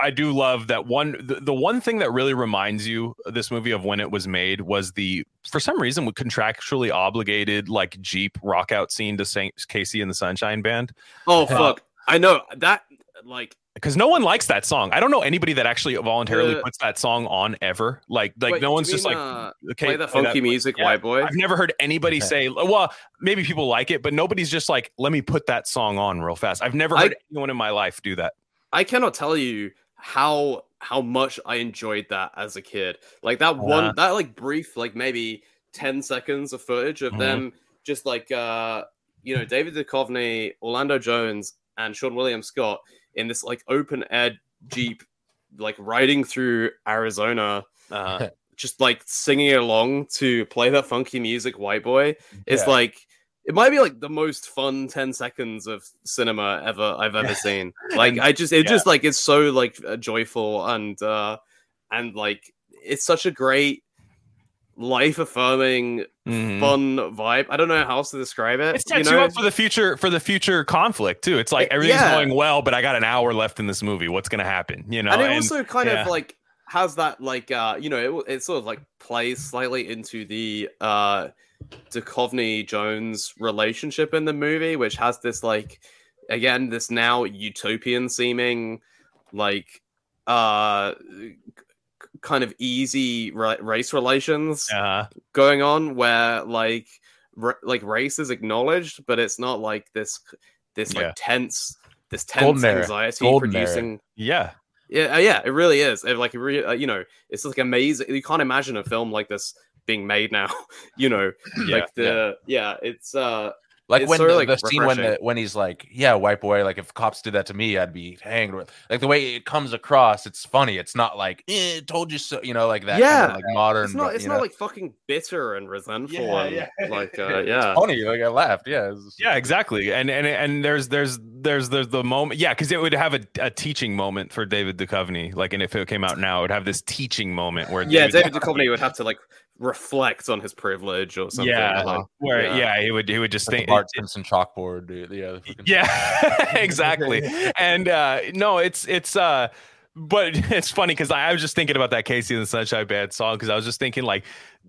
I do love that one. The, the one thing that really reminds you of this movie of when it was made was the, for some reason, we contractually obligated like Jeep rock out scene to Saint Casey and the Sunshine Band. Oh, fuck. Uh, I know that, like, because no one likes that song. I don't know anybody that actually voluntarily uh, puts that song on ever. Like, like wait, no one's mean, just like, uh, okay, play the funky play that, music, yeah. white boy. I've never heard anybody okay. say, well, maybe people like it, but nobody's just like, let me put that song on real fast. I've never heard I, anyone in my life do that. I cannot tell you how how much I enjoyed that as a kid. Like that one, yeah. that like brief, like maybe ten seconds of footage of mm-hmm. them just like, uh, you know, David Duchovny, Orlando Jones, and Sean William Scott in this like open air Jeep, like riding through Arizona, uh, just like singing along to Play That Funky Music, White Boy. It's yeah. like, it might be like the most fun ten seconds of cinema ever I've ever seen. Like I just, it yeah. just like, it's so like joyful and, uh, and like, it's such a great life affirming mm-hmm. fun vibe. I don't know how else to describe it. It's you know? up for the future for the future conflict too. It's like it, everything's yeah. going well, but I got an hour left in this movie. What's gonna happen? You know, and it and, also kind yeah. of like has that like uh you know it, it sort of like plays slightly into the uh Duchovny Jones relationship in the movie, which has this like again this now utopian seeming like uh. kind of easy race relations uh-huh. going on where like r- like race is acknowledged, but it's not like this this like yeah. tense this tense Golden anxiety Golden producing era. yeah yeah yeah it really is it, like it re- uh, you know it's like amazing. You can't imagine a film like this being made now. you know yeah, like the yeah. yeah it's uh Like it's when the, like the scene when the, when he's like, yeah, white boy, like if cops did that to me, I'd be hanged with. Like the way it comes across, it's funny. It's not like, eh, told you so, you know, like that. Yeah, kind of like modern. It's not. It's not know? like fucking bitter and resentful. Yeah, and, yeah. Like, uh, yeah. It's funny. Like I laughed. Yeah. Just... Yeah, exactly. And and and there's there's there's there's the moment. Yeah, because it would have a, a teaching moment for David Duchovny. Like, and if it came out now, it would have this teaching moment where yeah, David, David Duchovny would have to like reflect on his privilege or something. Yeah, like, where yeah. yeah, he would he would just think Bart Simpson chalkboard, dude. Yeah, yeah, exactly. And uh, no, it's it's uh, but it's funny because I, I was just thinking about that Casey and the Sunshine Band song because I was just thinking like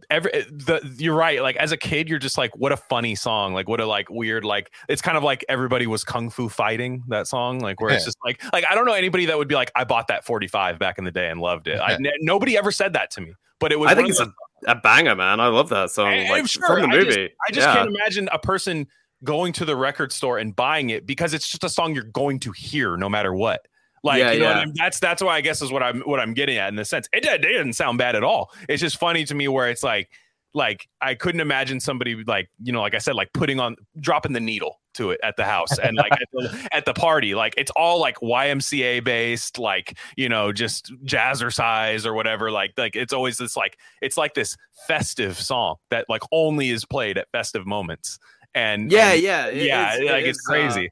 every the you're right. Like as a kid, you're just like, what a funny song. Like what a like weird like it's kind of like everybody was kung fu fighting that song. Like where it's just like like I don't know anybody that would be like I bought that forty-five back in the day and loved it. I, n- nobody ever said that to me, but it was. I think it's a A banger, man. I love that song. And, like, sure, from the movie. I just, I just yeah. can't imagine a person going to the record store and buying it because it's just a song you're going to hear no matter what. Like yeah, you know yeah. what I mean? That's that's why I guess is what I'm what I'm getting at in the sense. It, it didn't sound bad at all. It's just funny to me where it's like like I couldn't imagine somebody like, you know, like I said, like putting on dropping the needle to it at the house and like at, the, at the party. Like it's all like Y M C A based, like, you know, just jazzercise or whatever. Like like it's always this like it's like this festive song that like only is played at festive moments. And yeah, and, yeah, it yeah, is, like it it's is, crazy.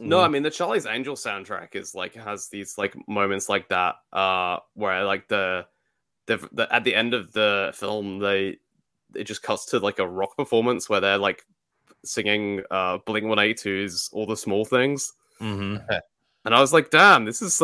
Uh... No, I mean the Charlie's Angels soundtrack is like has these like moments like that uh where like the The, the, at the end of the film, they it just cuts to like a rock performance where they're like singing uh, Blink one eighty-two's "All the Small Things," mm-hmm. and I was like, "Damn, this is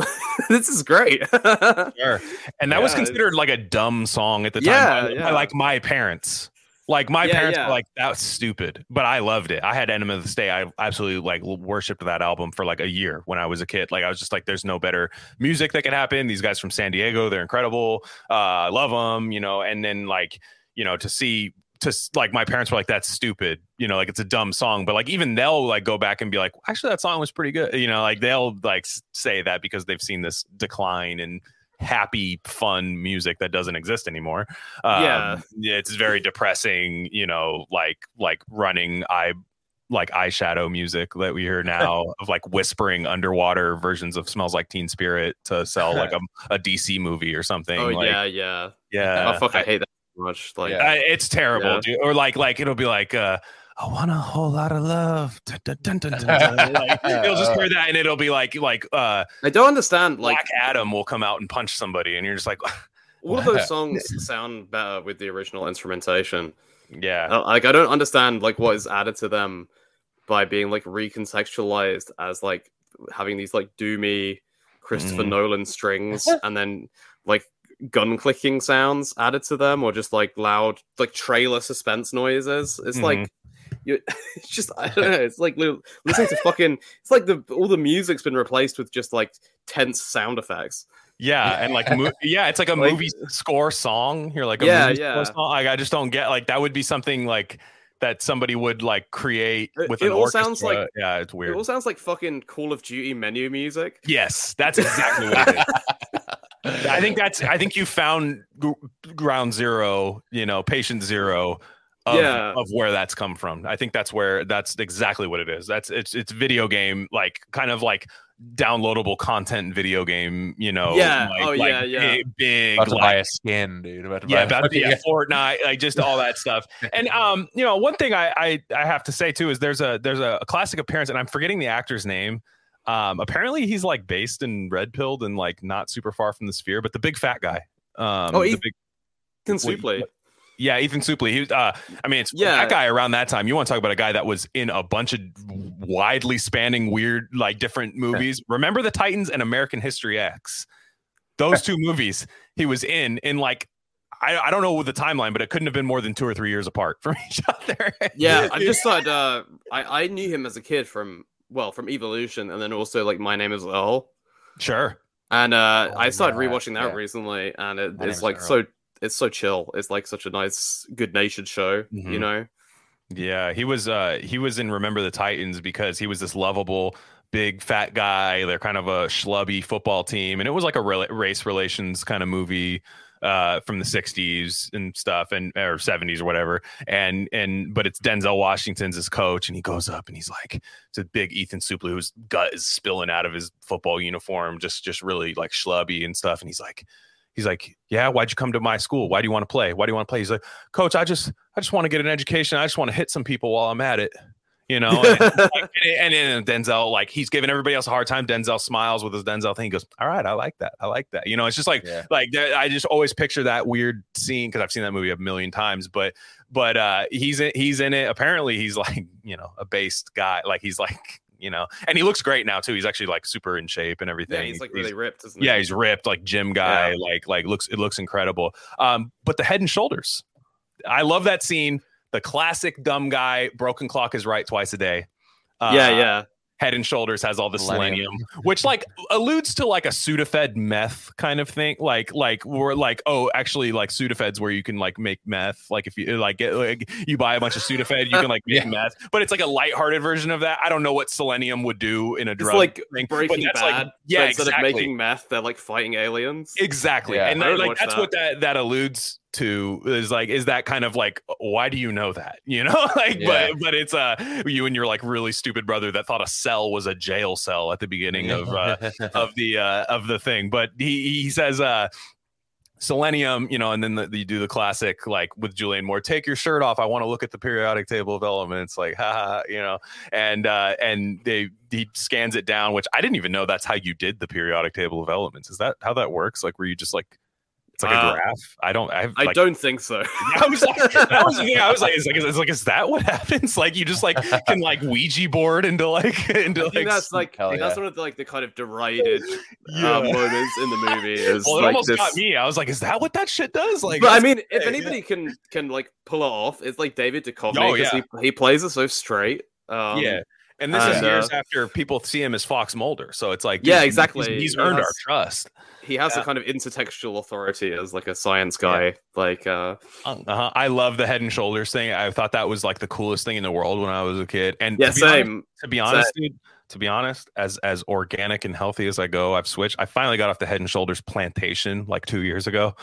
this is great." Sure. And that yeah, was considered it's... like a dumb song at the time. Yeah, by, yeah. By, like my parents, like my yeah, parents yeah. were like, "That's stupid," but I loved it. I had "Enemy of the State." I absolutely like worshipped that album for like a year when I was a kid. Like I was just like, "There's no better music that can happen." These guys from San Diego, they're incredible. Uh, I love them, you know. And then like, you know, to see to like my parents were like, "That's stupid," you know, like it's a dumb song. But like even they'll like go back and be like, "Actually, that song was pretty good," you know. Like they'll like say that because they've seen this decline and. Happy fun music that doesn't exist anymore. Um, yeah, it's very depressing, you know, like like running eye like eyeshadow music that we hear now of like whispering underwater versions of Smells Like Teen Spirit to sell like a, a D C movie or something. Oh like, yeah, yeah, yeah. Oh fuck, I hate that so much. Like yeah. I, it's terrible, yeah. dude. Or like like it'll be like. uh I want a whole lot of love. Dun, dun, dun, dun, dun, dun. Like, you'll just hear that, and it'll be like, like uh, I don't understand. Like Black Adam will come out and punch somebody, and you're just like, all of those songs sound better with the original instrumentation. Yeah, uh, like I don't understand like what is added to them by being like recontextualized as like having these like doomy Christopher mm. Nolan strings and then like gun clicking sounds added to them, or just like loud like trailer suspense noises. It's mm-hmm. like you it's just I don't know. It's like listening to fucking. It's like the all the music's been replaced with just like tense sound effects. Yeah, and like mo- yeah, it's like a like, movie score song. You're like a yeah, movie yeah. score song. Like I just don't get like that would be something like. That somebody would like create with it an all orchestra. Sounds like, yeah, it's weird. It all sounds like fucking Call of Duty menu music. Yes, that's exactly what it is. I think that's. I think you found g- ground zero. You know, patient zero of, yeah. of where that's come from. I think that's where that's exactly what it is. That's it's it's video game like kind of like downloadable content video game. You know, yeah, like, oh like yeah, yeah, big, big about to like, buy a skin, dude. About to buy yeah, about to, yeah, yeah, Fortnite, like just all that stuff. And um, you know, one thing I, I I have to say too is there's a there's a classic appearance, and I'm forgetting the actor's name. Um, apparently he's like based in Red Pilled and like not super far from the Sphere, but the big fat guy. Um, oh, the Ethan big, Suplee. Yeah, Ethan Suplee. He was, uh, I mean, it's yeah. that guy around that time. You want to talk about a guy that was in a bunch of widely spanning, weird, like different movies. Remember the Titans and American History X. Those two movies he was in, in like, I, I don't know the timeline, but it couldn't have been more than two or three years apart from each other. Yeah, I just thought, uh, I, I knew him as a kid from, well, from Evolution, and then also like My Name is Earl. Sure. And uh, oh, I started God. rewatching that yeah. recently, and it, it's like Earl. so... It's so chill. It's like such a nice, good-natured show, mm-hmm. you know? Yeah, he was uh, he was in Remember the Titans because he was this lovable, big, fat guy. They're kind of a schlubby football team. And it was like a re- race relations kind of movie uh, from the sixties and stuff, and or seventies or whatever. And and But it's Denzel Washington's his coach, and he goes up and he's like, it's a big Ethan Suplee whose gut is spilling out of his football uniform, just just really like schlubby and stuff. And he's like, He's like, yeah, why'd you come to my school? Why do you want to play? Why do you want to play? He's like, coach, I just I just want to get an education. I just want to hit some people while I'm at it. You know, and, like, and, and, and Denzel, like he's giving everybody else a hard time. Denzel smiles with his Denzel thing. He goes, all right, I like that. I like that. You know, it's just like yeah. like I just always picture that weird scene because I've seen that movie a million times. But but uh, he's in, he's in it. Apparently, he's like, you know, a based guy. Like he's like. You know, and he looks great now too. He's actually like super in shape and everything. Yeah, he's like really he's, ripped, isn't he? Yeah, he's ripped, like gym guy, yeah. like like looks it looks incredible. Um, but the Head and Shoulders, I love that scene. The classic dumb guy, broken clock is right twice a day. Uh, yeah, yeah. Head and Shoulders has all the selenium, which like alludes to like a Sudafed meth kind of thing. Like like we're like oh actually like Sudafed's where you can like make meth. Like if you like get like you buy a bunch of Sudafed, you can like make yeah. meth. But it's like a lighthearted version of that. I don't know what selenium would do in a drug. It's like thing, Breaking but that's Bad. Like, yeah, so instead exactly. of making meth, they're like fighting aliens. Exactly, yeah, and that, like that's that. what that that alludes. to is like is that kind of like why do you know that you know like yeah. but but it's uh you and your like really stupid brother that thought a cell was a jail cell at the beginning of uh of the uh of the thing. But he he says uh selenium, you know, and then the, the, you do the classic like with Julianne Moore, take your shirt off, I want to look at the periodic table of elements, like haha, you know. And uh and they he scans it down, which I didn't even know that's how you did the periodic table of elements. Is that how that works? Like were you just like It's like uh, a graph. I don't. I've, I like, don't think so. I was like, that was the thing. I was like, it's like, it's like, is that what happens? Like, you just like can like Ouija board into like into I think like. That's like yeah. that's one of the, like the kind of derided yeah. uh, moments in the movie. Is, well, it like, almost this... got me. I was like, is that what that shit does? Like, but I mean, if yeah. anybody can can like pull it off, it's like David Duchovny. Oh, yeah. he, he plays it so straight. Um, yeah. And this uh, is years uh, after people see him as Fox Mulder, so it's like yeah, exactly. He's, he's earned has, our trust. He has yeah. a kind of intertextual authority as like a science guy. Yeah. Like, uh, uh-huh. I love the Head and Shoulders thing. I thought that was like the coolest thing in the world when I was a kid. And yeah, to be same. Honest, to be honest, same. dude, to be honest, as as organic and healthy as I go, I've switched. I finally got off the Head and Shoulders plantation like two years ago.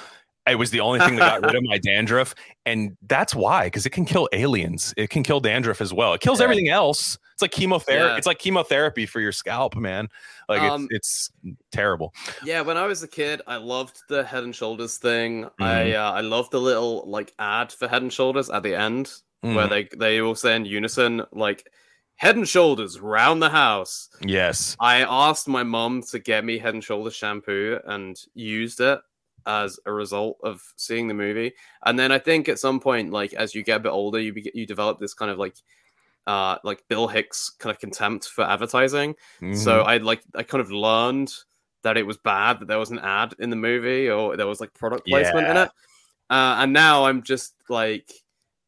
It was the only thing that got rid of my dandruff, and that's why, because it can kill aliens. It can kill dandruff as well. It kills yeah. everything else. It's like chemotherapy. Yeah. It's like chemotherapy for your scalp, man. Like um, it's, it's terrible. Yeah, when I was a kid, I loved the Head and Shoulders thing. Mm-hmm. I uh, I loved the little like ad for Head and Shoulders at the end, mm-hmm. where they they all say in unison like, Head and Shoulders round the house. Yes. I asked my mom to get me Head and Shoulders shampoo and used it as a result of seeing the movie. And then I think at some point, like as you get a bit older, you be- you develop this kind of like uh like Bill Hicks kind of contempt for advertising. Mm-hmm. So I like I kind of learned that it was bad that there was an ad in the movie or there was like product placement yeah. in it. Uh, and now I'm just like,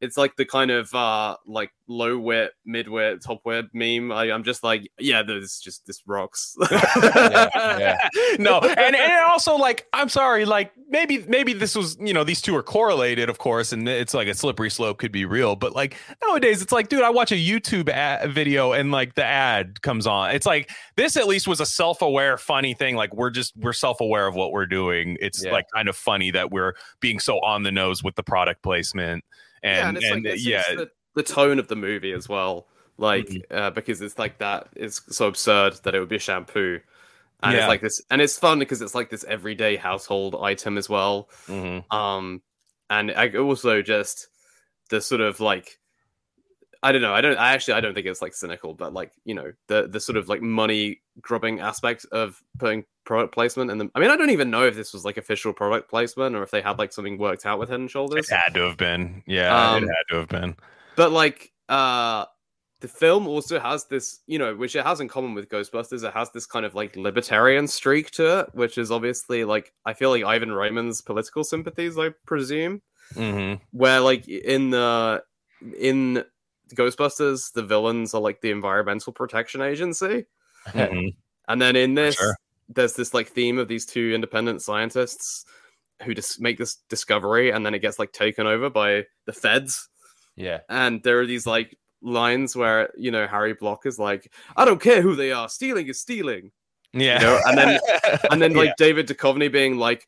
it's like the kind of uh, like low wit, mid wit, top wit meme. I, I'm just like, yeah, this just this rocks. yeah, yeah. No, and and also like, I'm sorry, like maybe maybe this was, you know, these two are correlated, of course, and it's like a slippery slope could be real. But like nowadays, it's like, dude, I watch a YouTube ad video and like the ad comes on. It's like this at least was a self-aware, funny thing. Like we're just we're self-aware of what we're doing. It's yeah. like kind of funny that we're being so on the nose with the product placement. And, yeah, and it's and, like it's, yeah. it's the, the tone of the movie as well, like mm-hmm. uh, because it's like that. It's so absurd that it would be a shampoo, and yeah. it's like this, and it's fun because it's like this everyday household item as well. Mm-hmm. Um, and I, also just the sort of like, I don't know, I don't, I actually, I don't think it's like cynical, but like you know the the sort of like money grubbing aspect of putting product placement in them. I mean, I don't even know if this was like official product placement or if they had like something worked out with Head and Shoulders. It had to have been. Yeah, um, it had to have been. But like uh the film also has this, you know, which it has in common with Ghostbusters, it has this kind of like libertarian streak to it, which is obviously like I feel like Ivan Reitman's political sympathies, I presume. Mm-hmm. Where like in the in Ghostbusters, the villains are like the Environmental Protection Agency. Mm-hmm. And then in this sure. there's this like theme of these two independent scientists who just dis- make this discovery, and then it gets like taken over by the feds. Yeah. And there are these like lines where, you know, Harry Block is like, I don't care who they are. Stealing is stealing. Yeah. You know? And then, and then like yeah. David Duchovny being like,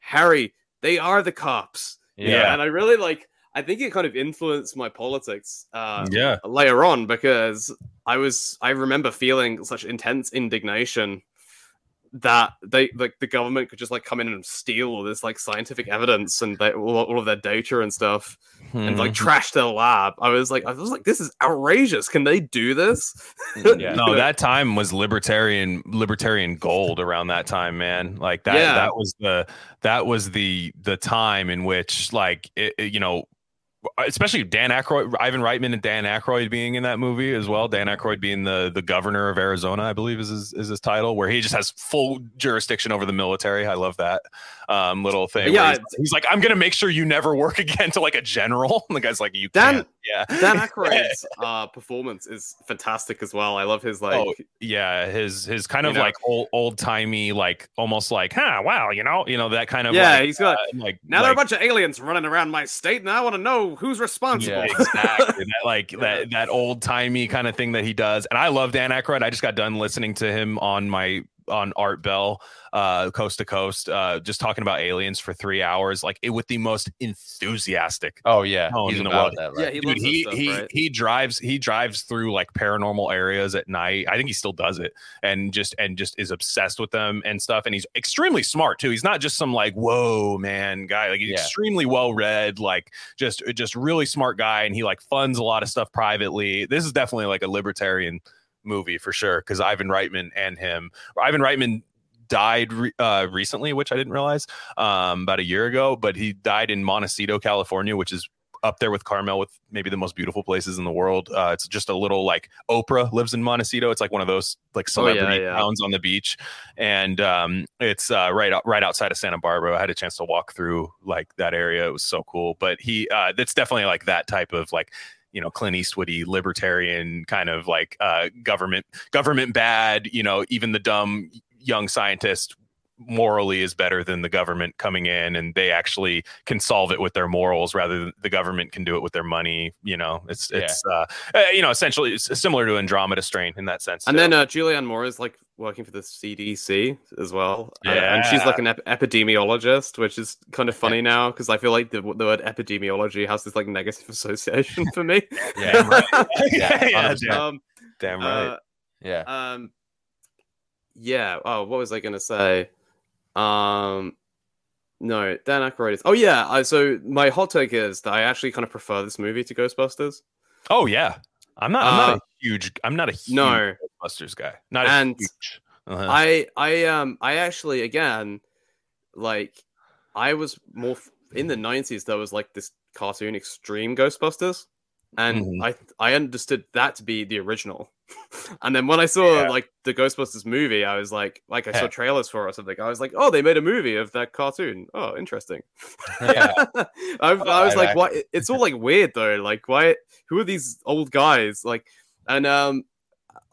Harry, they are the cops. Yeah. You know? And I really like, I think it kind of influenced my politics uh, yeah. later on, because I was, I remember feeling such intense indignation that they like the government could just like come in and steal all this like scientific evidence and they, all, all of their data and stuff hmm. and like trash their lab. I was like, I was like, this is outrageous. Can they do this? Yeah. No, that time was libertarian, libertarian gold around that time, man. Like that, yeah. that was the, that was the, the time in which like, it, it, you know, especially Dan Aykroyd, Ivan Reitman and Dan Aykroyd being in that movie as well. Dan Aykroyd being the, the governor of Arizona, I believe is his, is his title, where he just has full jurisdiction over the military. I love that um, little thing. Yeah, he's, he's like, I'm going to make sure you never work again to like a general. And the guy's like, you Dan, can't. Yeah. Dan Aykroyd's uh, performance is fantastic as well. I love his like... Oh, yeah, his his kind of know? like old, old-timey, like almost like, huh, wow, you know, you know that kind of... Yeah, like, he's got... Uh, like, now like, there are a bunch of aliens running around my state and I want to know who's responsible. Yeah, exactly. that, like yeah. that that old timey kind of thing that he does, and I love Dan Aykroyd. I just got done listening to him on my on Art Bell, uh, Coast to Coast, uh, just talking about aliens for three hours, like it with the most enthusiastic. Oh yeah, he's in the world. That, right? Yeah, he Dude, he stuff, he, right? he drives he drives through like paranormal areas at night. I think he still does it, and just and just is obsessed with them and stuff. And he's extremely smart too. He's not just some like whoa man guy. Like he's yeah. extremely well read. Like just just really smart guy, and he like funds a lot of stuff privately. This is definitely like a libertarian movie for sure, because Ivan Reitman and him Ivan Reitman died re- uh recently, which I didn't realize, um about a year ago, but he died in Montecito, California, which is up there with Carmel with maybe the most beautiful places in the world. Uh it's just a little like Oprah lives in Montecito. It's like one of those like celebrity oh, yeah, yeah. towns on the beach, and um it's uh right right outside of Santa Barbara. I had a chance to walk through like that area. It was so cool. But he uh it's definitely like that type of like, you know, Clint Eastwoody libertarian kind of like uh, government, government bad, you know, even the dumb young scientist morally is better than the government coming in, and they actually can solve it with their morals rather than the government can do it with their money. You know, it's, it's, yeah. uh, you know, essentially it's similar to Andromeda Strain in that sense. And too. then uh, Julianne Moore is like working for the C D C as well. Yeah. Uh, and she's like an ep- epidemiologist, which is kind of funny yeah. now, because I feel like the, the word epidemiology has this like negative association for me. Yeah. Right. yeah. yeah damn. Um, damn right. Uh, yeah. Um, yeah. Oh, what was I going to say? Um, no, Dan Aykroyd is... Oh, yeah, I, so my hot take is that I actually kind of prefer this movie to Ghostbusters. Oh, yeah. I'm not I'm uh, not a huge... I'm not a huge no. Ghostbusters guy. Not and a huge... Uh-huh. I, I, um, I actually, again, like, I was more... F- in the nineties, there was, like, this cartoon Extreme Ghostbusters, and mm-hmm. I I understood that to be the original. And then when I saw yeah. like the Ghostbusters movie, I was like, like I yeah. saw trailers for it or something. I was like, oh, they made a movie of that cartoon. Oh, interesting. Yeah. I, I was I like, why? It's all like weird though. Like, why? Who are these old guys? Like, and um,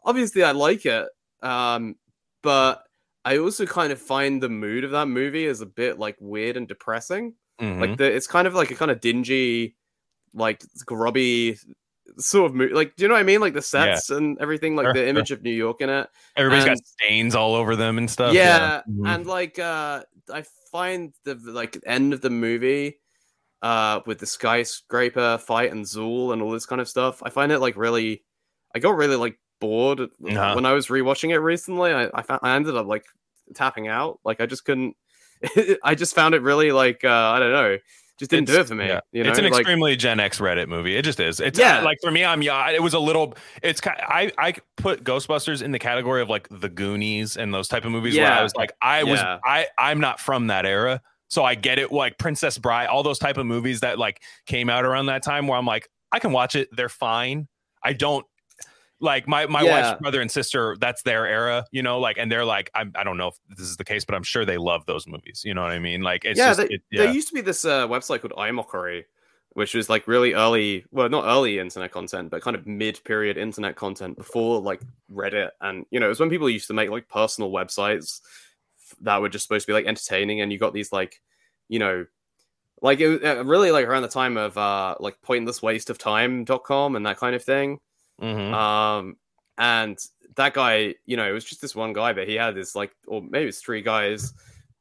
obviously I like it, um, but I also kind of find the mood of that movie is a bit like weird and depressing. Mm-hmm. Like, the, it's kind of like a kind of dingy, like grubby sort of movie. Like, do you know what I mean? Like the sets yeah. and everything, like sure, the image sure. of New York in it. Everybody's and, got stains all over them and stuff. Yeah, yeah. Mm-hmm. And like uh, I find the like end of the movie uh, with the skyscraper fight and Zool and all this kind of stuff. I find it like really. I got really like bored uh-huh. when I was rewatching it recently. I I, found, I ended up like tapping out. Like I just couldn't. I just found it really like uh, I don't know. Just didn't it's, do it for me. Yeah. You know? It's an like, extremely Gen X Reddit movie. It just is. It's yeah. like for me, I'm yeah. It was a little. It's kind. Of, I I put Ghostbusters in the category of like the Goonies and those type of movies yeah. where I was like, I yeah. was I I'm not from that era, so I get it. Like Princess Bride, all those type of movies that like came out around that time where I'm like, I can watch it. They're fine. I don't. Like my, my yeah. wife's brother and sister, that's their era, you know, like, and they're like, I I don't know if this is the case, but I'm sure they love those movies. You know what I mean? Like, it's yeah, just, they, it, yeah. there used to be this uh, website called iMockery, which was like really early, well, not early internet content, but kind of mid period internet content before like Reddit. And, you know, it was when people used to make like personal websites that were just supposed to be like entertaining. And you got these like, you know, like it was really like around the time of uh, like pointless waste of time dot com and that kind of thing. Mm-hmm. Um, and that guy, you know, it was just this one guy, but he had this like, or maybe it's three guys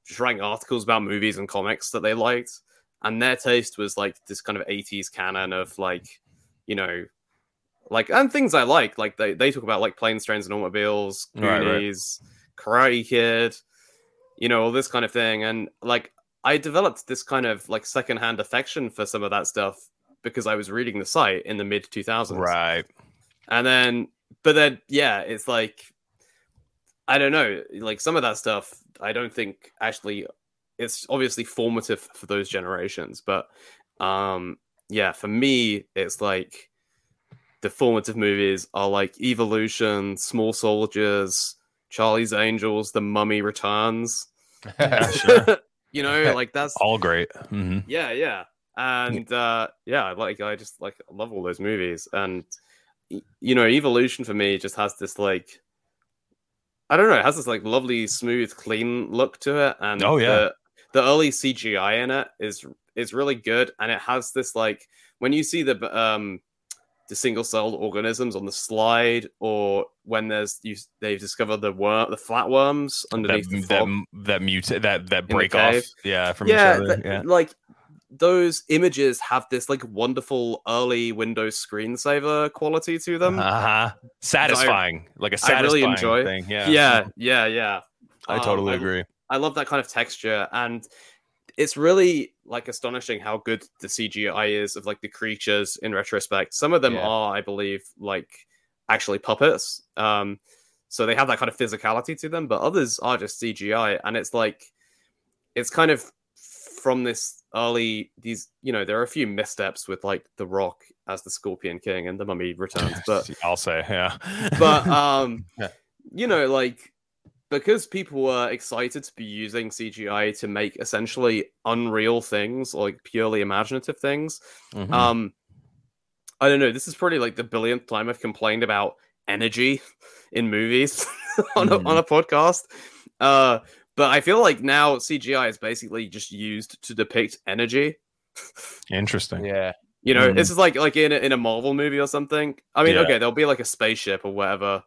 just writing articles about movies and comics that they liked, and their taste was like this kind of eighties canon of like, you know, like, and things I like, like they, they talk about like Planes, Trains and Automobiles, Goonies, right, right. Karate Kid, you know, all this kind of thing. And like, I developed this kind of like secondhand affection for some of that stuff because I was reading the site in the mid two thousands. Right. And then, but then, yeah, it's like, I don't know, like some of that stuff, I don't think actually, it's obviously formative for those generations. But um, yeah, for me, it's like the formative movies are like Evolution, Small Soldiers, Charlie's Angels, The Mummy Returns. Sure. You know, like that's all great. Mm-hmm. Yeah, yeah. And uh, yeah, like I just like love all those movies. And you know, Evolution for me just has this like, I don't know, it has this like lovely, smooth, clean look to it, and oh yeah, the, the early C G I in it is is really good, and it has this like when you see the um the single-celled organisms on the slide, or when there's you they've discovered the worm, the flatworms underneath that, the fog that that, muta- that, that break off, yeah, from yeah, each other, that, yeah, like. Those images have this like wonderful early Windows screensaver quality to them. Uh-huh. Satisfying. I, like a satisfying I really enjoy. Thing. Yeah. Yeah. Yeah. Yeah. I um, totally agree. I, I love that kind of texture. And it's really like astonishing how good the C G I is of like the creatures in retrospect. Some of them yeah. are, I believe, like actually puppets. Um, so they have that kind of physicality to them, but others are just C G I. And it's like, it's kind of from this early these you know there are a few missteps with like The Rock as the Scorpion King and The Mummy Returns, but I'll say yeah but um yeah. you know, like because people were excited to be using C G I to make essentially unreal things, like purely imaginative things. Mm-hmm. um I don't know, this is probably like the billionth time I've complained about energy in movies on, mm. a, on a podcast uh But I feel like now C G I is basically just used to depict energy. Interesting. Yeah. You know, mm. it's like like in a, in a Marvel movie or something. I mean, yeah. okay, there'll be like a spaceship or whatever.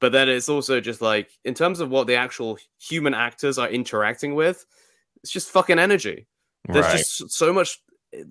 But then it's also just like, in terms of what the actual human actors are interacting with, it's just fucking energy. There's right. just so much...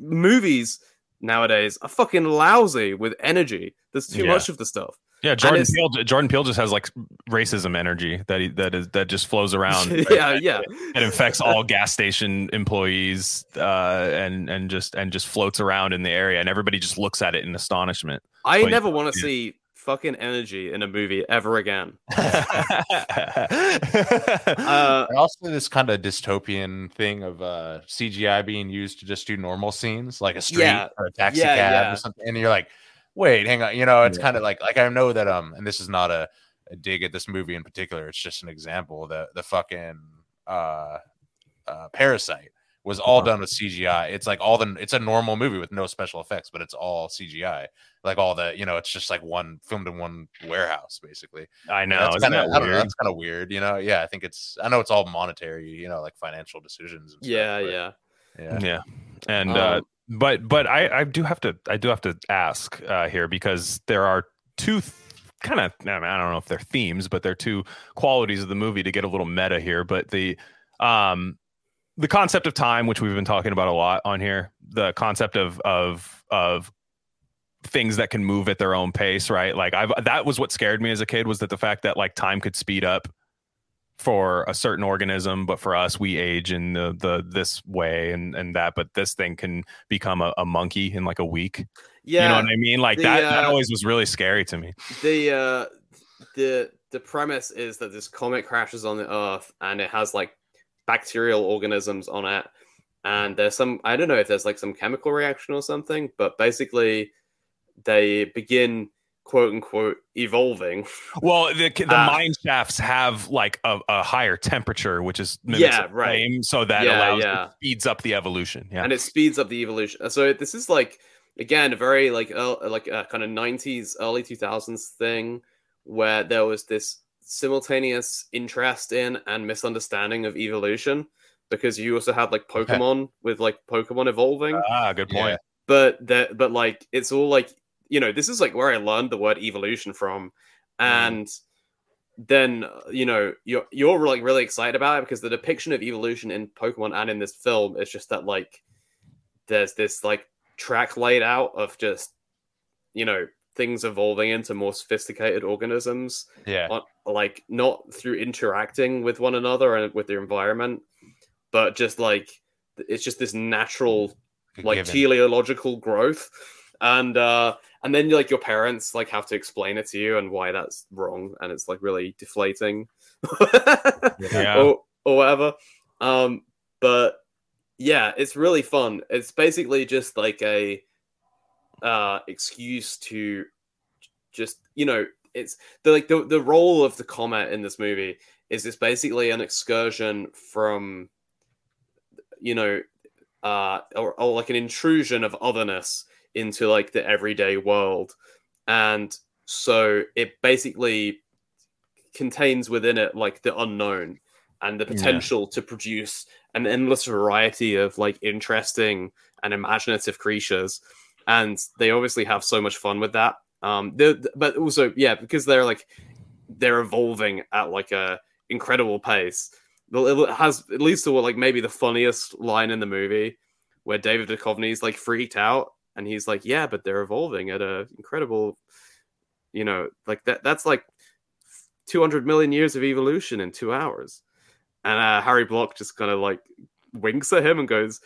Movies nowadays are fucking lousy with energy. There's too yeah. much of the stuff. Yeah, Jordan Peele. Jordan Peele just has like racism energy that he, that is that just flows around. yeah, and, yeah. It infects all gas station employees, uh, and and just and just floats around in the area, and everybody just looks at it in astonishment. I when never want to see fucking energy in a movie ever again. uh, also, this kind of dystopian thing of uh, C G I being used to just do normal scenes, like a street yeah, or a taxi yeah, cab yeah. or something, and you're like. wait, hang on, you know, it's yeah. kind of like, like I know that, um, and this is not a, a dig at this movie in particular. It's just an example that the fucking uh, uh, Parasite was all done with C G I. It's like all the, it's a normal movie with no special effects, but it's all C G I. Like all the, you know, it's just like one filmed in one warehouse, basically. I know. That's kind of weird? weird, you know? Yeah, I think it's, I know it's all monetary, you know, like financial decisions. And yeah, stuff, yeah. Yeah. Yeah. And, um, uh, but, but I, I do have to, I do have to ask uh, here, because there are two th- kind of, I, mean, I don't know if they're themes, but they're two qualities of the movie to get a little meta here. But the, um, the concept of time, which we've been talking about a lot on here, the concept of of of things that can move at their own pace, right? Like I've that was what scared me as a kid, was that the fact that like time could speed up for a certain organism, but for us, we age in the, the this way and and that, but this thing can become a, a monkey in like a week. Yeah, you know what I mean? Like the, that uh, that always was really scary to me. The uh, the the premise is that this comet crashes on the Earth and it has like bacterial organisms on it, and there's some, I don't know if there's like some chemical reaction or something, but basically they begin quote unquote evolving. Well, the, the uh, mine shafts have like a, a higher temperature, which is yeah right flame, so that yeah, allows yeah. It speeds up the evolution yeah and it speeds up the evolution. So this is like again a very like uh, like a kind of nineties early two thousands thing where there was this simultaneous interest in and misunderstanding of evolution, because you also had like Pokemon okay. with like Pokemon evolving. Ah, good point. Yeah. But that, but like it's all like, you know, this is like where I learned the word evolution from, and mm. then you know you're you're like really excited about it because the depiction of evolution in Pokemon and in this film is just that like there's this like track laid out of just, you know, things evolving into more sophisticated organisms, yeah, on, like not through interacting with one another and with their environment, but just like it's just this natural like given. Teleological growth, and uh and then like your parents like have to explain it to you and why that's wrong, and it's like really deflating yeah. or, or whatever, um but yeah, it's really fun. It's basically just like a uh excuse to just, you know, it's the like the, the role of the comet in this movie is it's basically an excursion from, you know, uh or, or like an intrusion of otherness into like the everyday world, and so it basically contains within it like the unknown and the potential yeah. to produce an endless variety of like interesting and imaginative creatures. And they obviously have so much fun with that. Um, but also, yeah, because they're like they're evolving at like a incredible pace. It has at least to what like maybe the funniest line in the movie, where David Duchovny's like freaked out and he's like, "Yeah, but they're evolving at a incredible, you know, like that. That's like two hundred million years of evolution in two hours." And uh, Harry Block just kind of like winks at him and goes,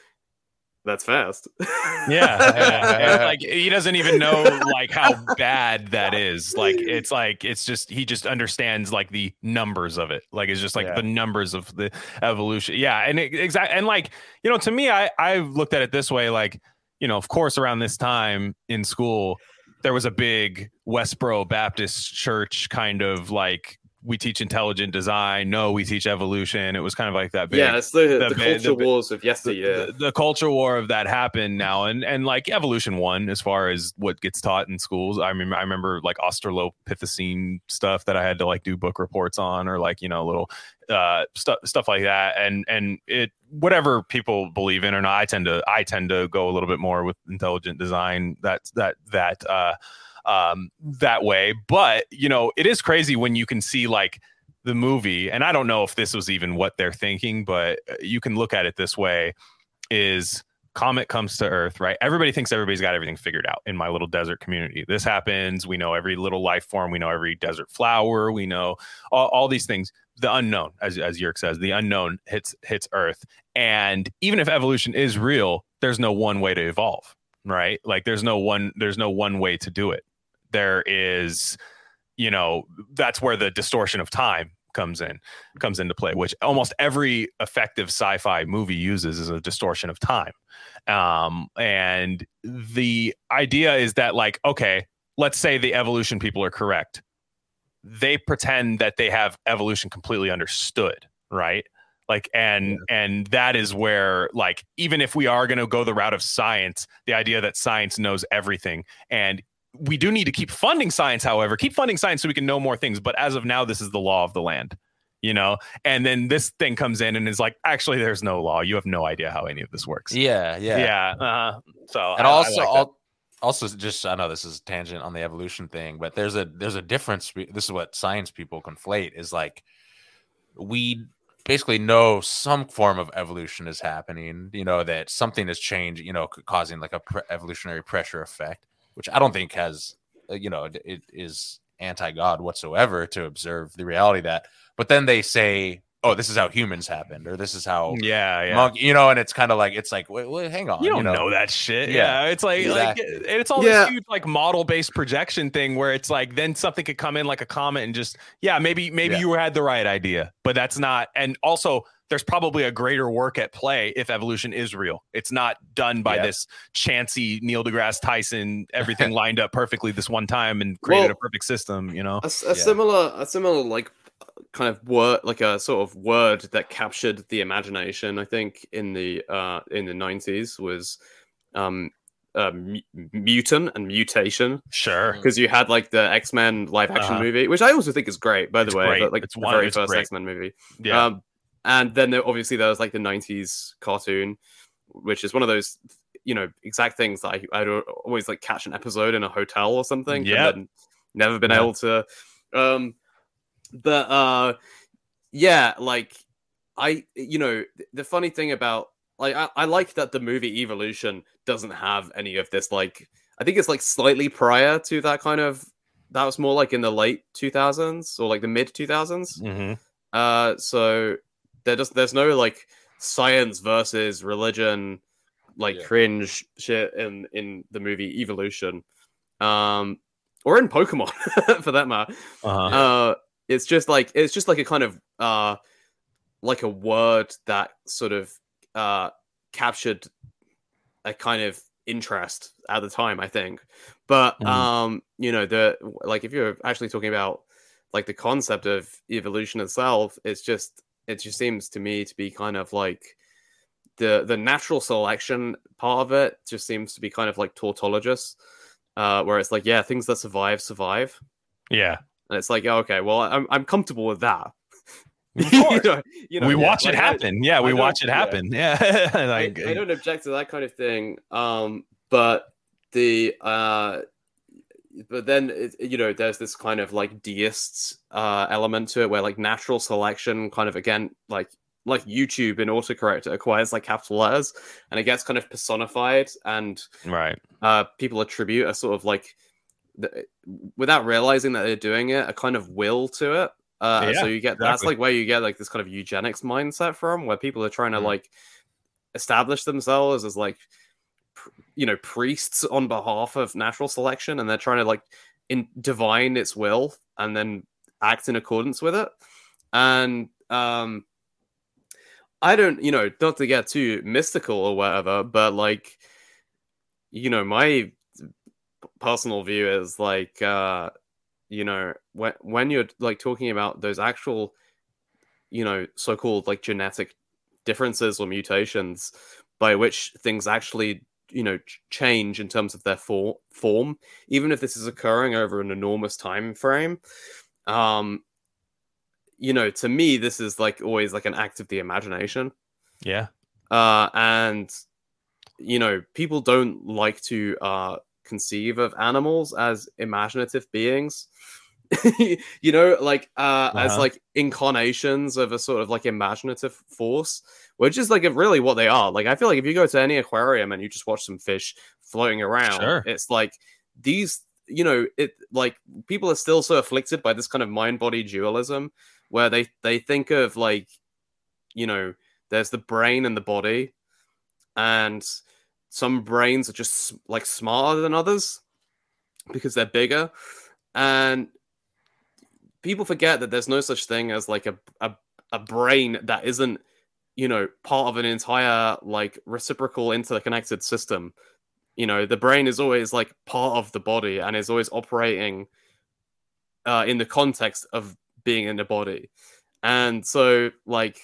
"That's fast." yeah, yeah, yeah. Like he doesn't even know like how bad that is. Like it's like it's just he just understands like the numbers of it. Like it's just like yeah. the numbers of the evolution. Yeah, and exactly. And like, you know, to me, I I've looked at it this way. Like, you know, of course, around this time in school, there was a big Westboro Baptist Church kind of like, we teach intelligent design. No, we teach evolution. It was kind of like that big. Yeah, it's the, the, the culture the, wars of yesteryear. The, the, the culture war of that happened now, and and like evolution won as far as what gets taught in schools. I mean, I remember like Australopithecine stuff that I had to like do book reports on, or like, you know, little uh, stuff stuff like that. And and it whatever people believe in or not, I tend to I tend to go a little bit more with intelligent design. That that that. Uh, um that way. But you know, it is crazy when you can see like the movie, and I don't know if this was even what they're thinking, but you can look at it this way: is comet comes to Earth, right? Everybody thinks everybody's got everything figured out in my little desert community. This happens, we know every little life form, we know every desert flower, we know all, all these things. The unknown, as as Yerk says, the unknown hits hits Earth, and even if evolution is real, there's no one way to evolve, right? Like there's no one there's no one way to do it. There is, you know, that's where the distortion of time comes in, comes into play, which almost every effective sci-fi movie uses is a distortion of time. Um, and the idea is that like, okay, let's say the evolution people are correct. They pretend that they have evolution completely understood, right? Like, and, yeah. and that is where, like, even if we are going to go the route of science, the idea that science knows everything, and we do need to keep funding science, however, keep funding science so we can know more things. But as of now, this is the law of the land, you know? And then this thing comes in and is like, actually, there's no law. You have no idea how any of this works. Yeah. Yeah. Yeah. Uh, so, and I, also, I like also just, I know this is a tangent on the evolution thing, but there's a, there's a difference. This is what science people conflate, is like, we basically know some form of evolution is happening, you know, that something has changed, you know, causing like a pre- evolutionary pressure effect, which I don't think has, you know, it is anti-God whatsoever to observe the reality of that. But then they say, oh, this is how humans happened, or this is how, yeah, yeah. Monk, you know, and it's kind of like, it's like, wait, wait, hang on. You don't you know? know that shit. Yeah. yeah it's like, exactly. like, it's all yeah. this huge, like, model-based projection thing where it's like, then something could come in like a comment and just, yeah, maybe, maybe yeah. you had the right idea, but that's not. And also, there's probably a greater work at play if evolution is real. It's not done by yeah. this chancy Neil deGrasse Tyson, everything lined up perfectly this one time and created well, a perfect system, you know? A, a yeah. similar, a similar, like, kind of word, like a sort of word that captured the imagination, I think, in the uh, in the nineties was um, uh, mu- mutant and mutation. Sure. Because you had, like, the X-Men live-action uh-huh. movie, which I also think is great, by the it's way. But, like, it's the one, very it's first great. X-Men movie. Yeah. Um, And then there, obviously there was like the nineties cartoon, which is one of those, you know, exact things that I I'd always like catch an episode in a hotel or something. Yeah. And then never been yeah. able to. Um, but uh, yeah, like I, you know, the funny thing about like, I, I like that the movie Evolution doesn't have any of this. Like, I think it's like slightly prior to that kind of, that was more like in the late two thousands or like the mid two thousands. Mm-hmm. Uh, so. There just there's no like science versus religion like yeah. cringe shit in, in the movie Evolution, um, or in Pokemon for that matter. Uh-huh. Uh, it's just like it's just like a kind of uh, like a word that sort of uh, captured a kind of interest at the time, I think. But mm-hmm. um, you know, the like if you're actually talking about like the concept of evolution itself, it's just it just seems to me to be kind of like the the natural selection part of it just seems to be kind of like tautologist, uh, where it's like, yeah, things that survive, survive. Yeah. And it's like, oh, okay, well, I'm I'm comfortable with that. you know, you know, we yeah, watch like, it happen. Yeah, we watch it happen. Yeah. yeah. like, I, I don't object to that kind of thing. Um, but the... Uh, But then, you know, there's this kind of like deist uh, element to it where like natural selection kind of, again, like like YouTube in autocorrect acquires like capital letters and it gets kind of personified and right. uh, people attribute a sort of like, th- without realizing that they're doing it, a kind of will to it. Uh, yeah, so you get, exactly. that's like where you get like this kind of eugenics mindset from where people are trying to mm-hmm. like establish themselves as like, you know, priests on behalf of natural selection, and they're trying to like in divine its will and then act in accordance with it. And um I don't, you know, not to get too mystical or whatever, but like, you know, my personal view is like, uh you know, when when you're like talking about those actual, you know, so-called like genetic differences or mutations by which things actually, you know, change in terms of their for- form, even if this is occurring over an enormous time frame. Um, you know, to me, this is like always like an act of the imagination. Yeah. Uh, and, you know, people don't like to uh, conceive of animals as imaginative beings, you know, like uh, uh-huh. as like incarnations of a sort of like imaginative force, which is like really what they are. Like, I feel like if you go to any aquarium and you just watch some fish floating around, sure. it's like these, you know, it like people are still so afflicted by this kind of mind-body dualism where they, they think of like, you know, there's the brain and the body, and some brains are just like smarter than others because they're bigger. And people forget that there's no such thing as like a, a a brain that isn't, you know, part of an entire like reciprocal interconnected system you know, the brain is always like part of the body and is always operating uh, in the context of being in the body. And so, like,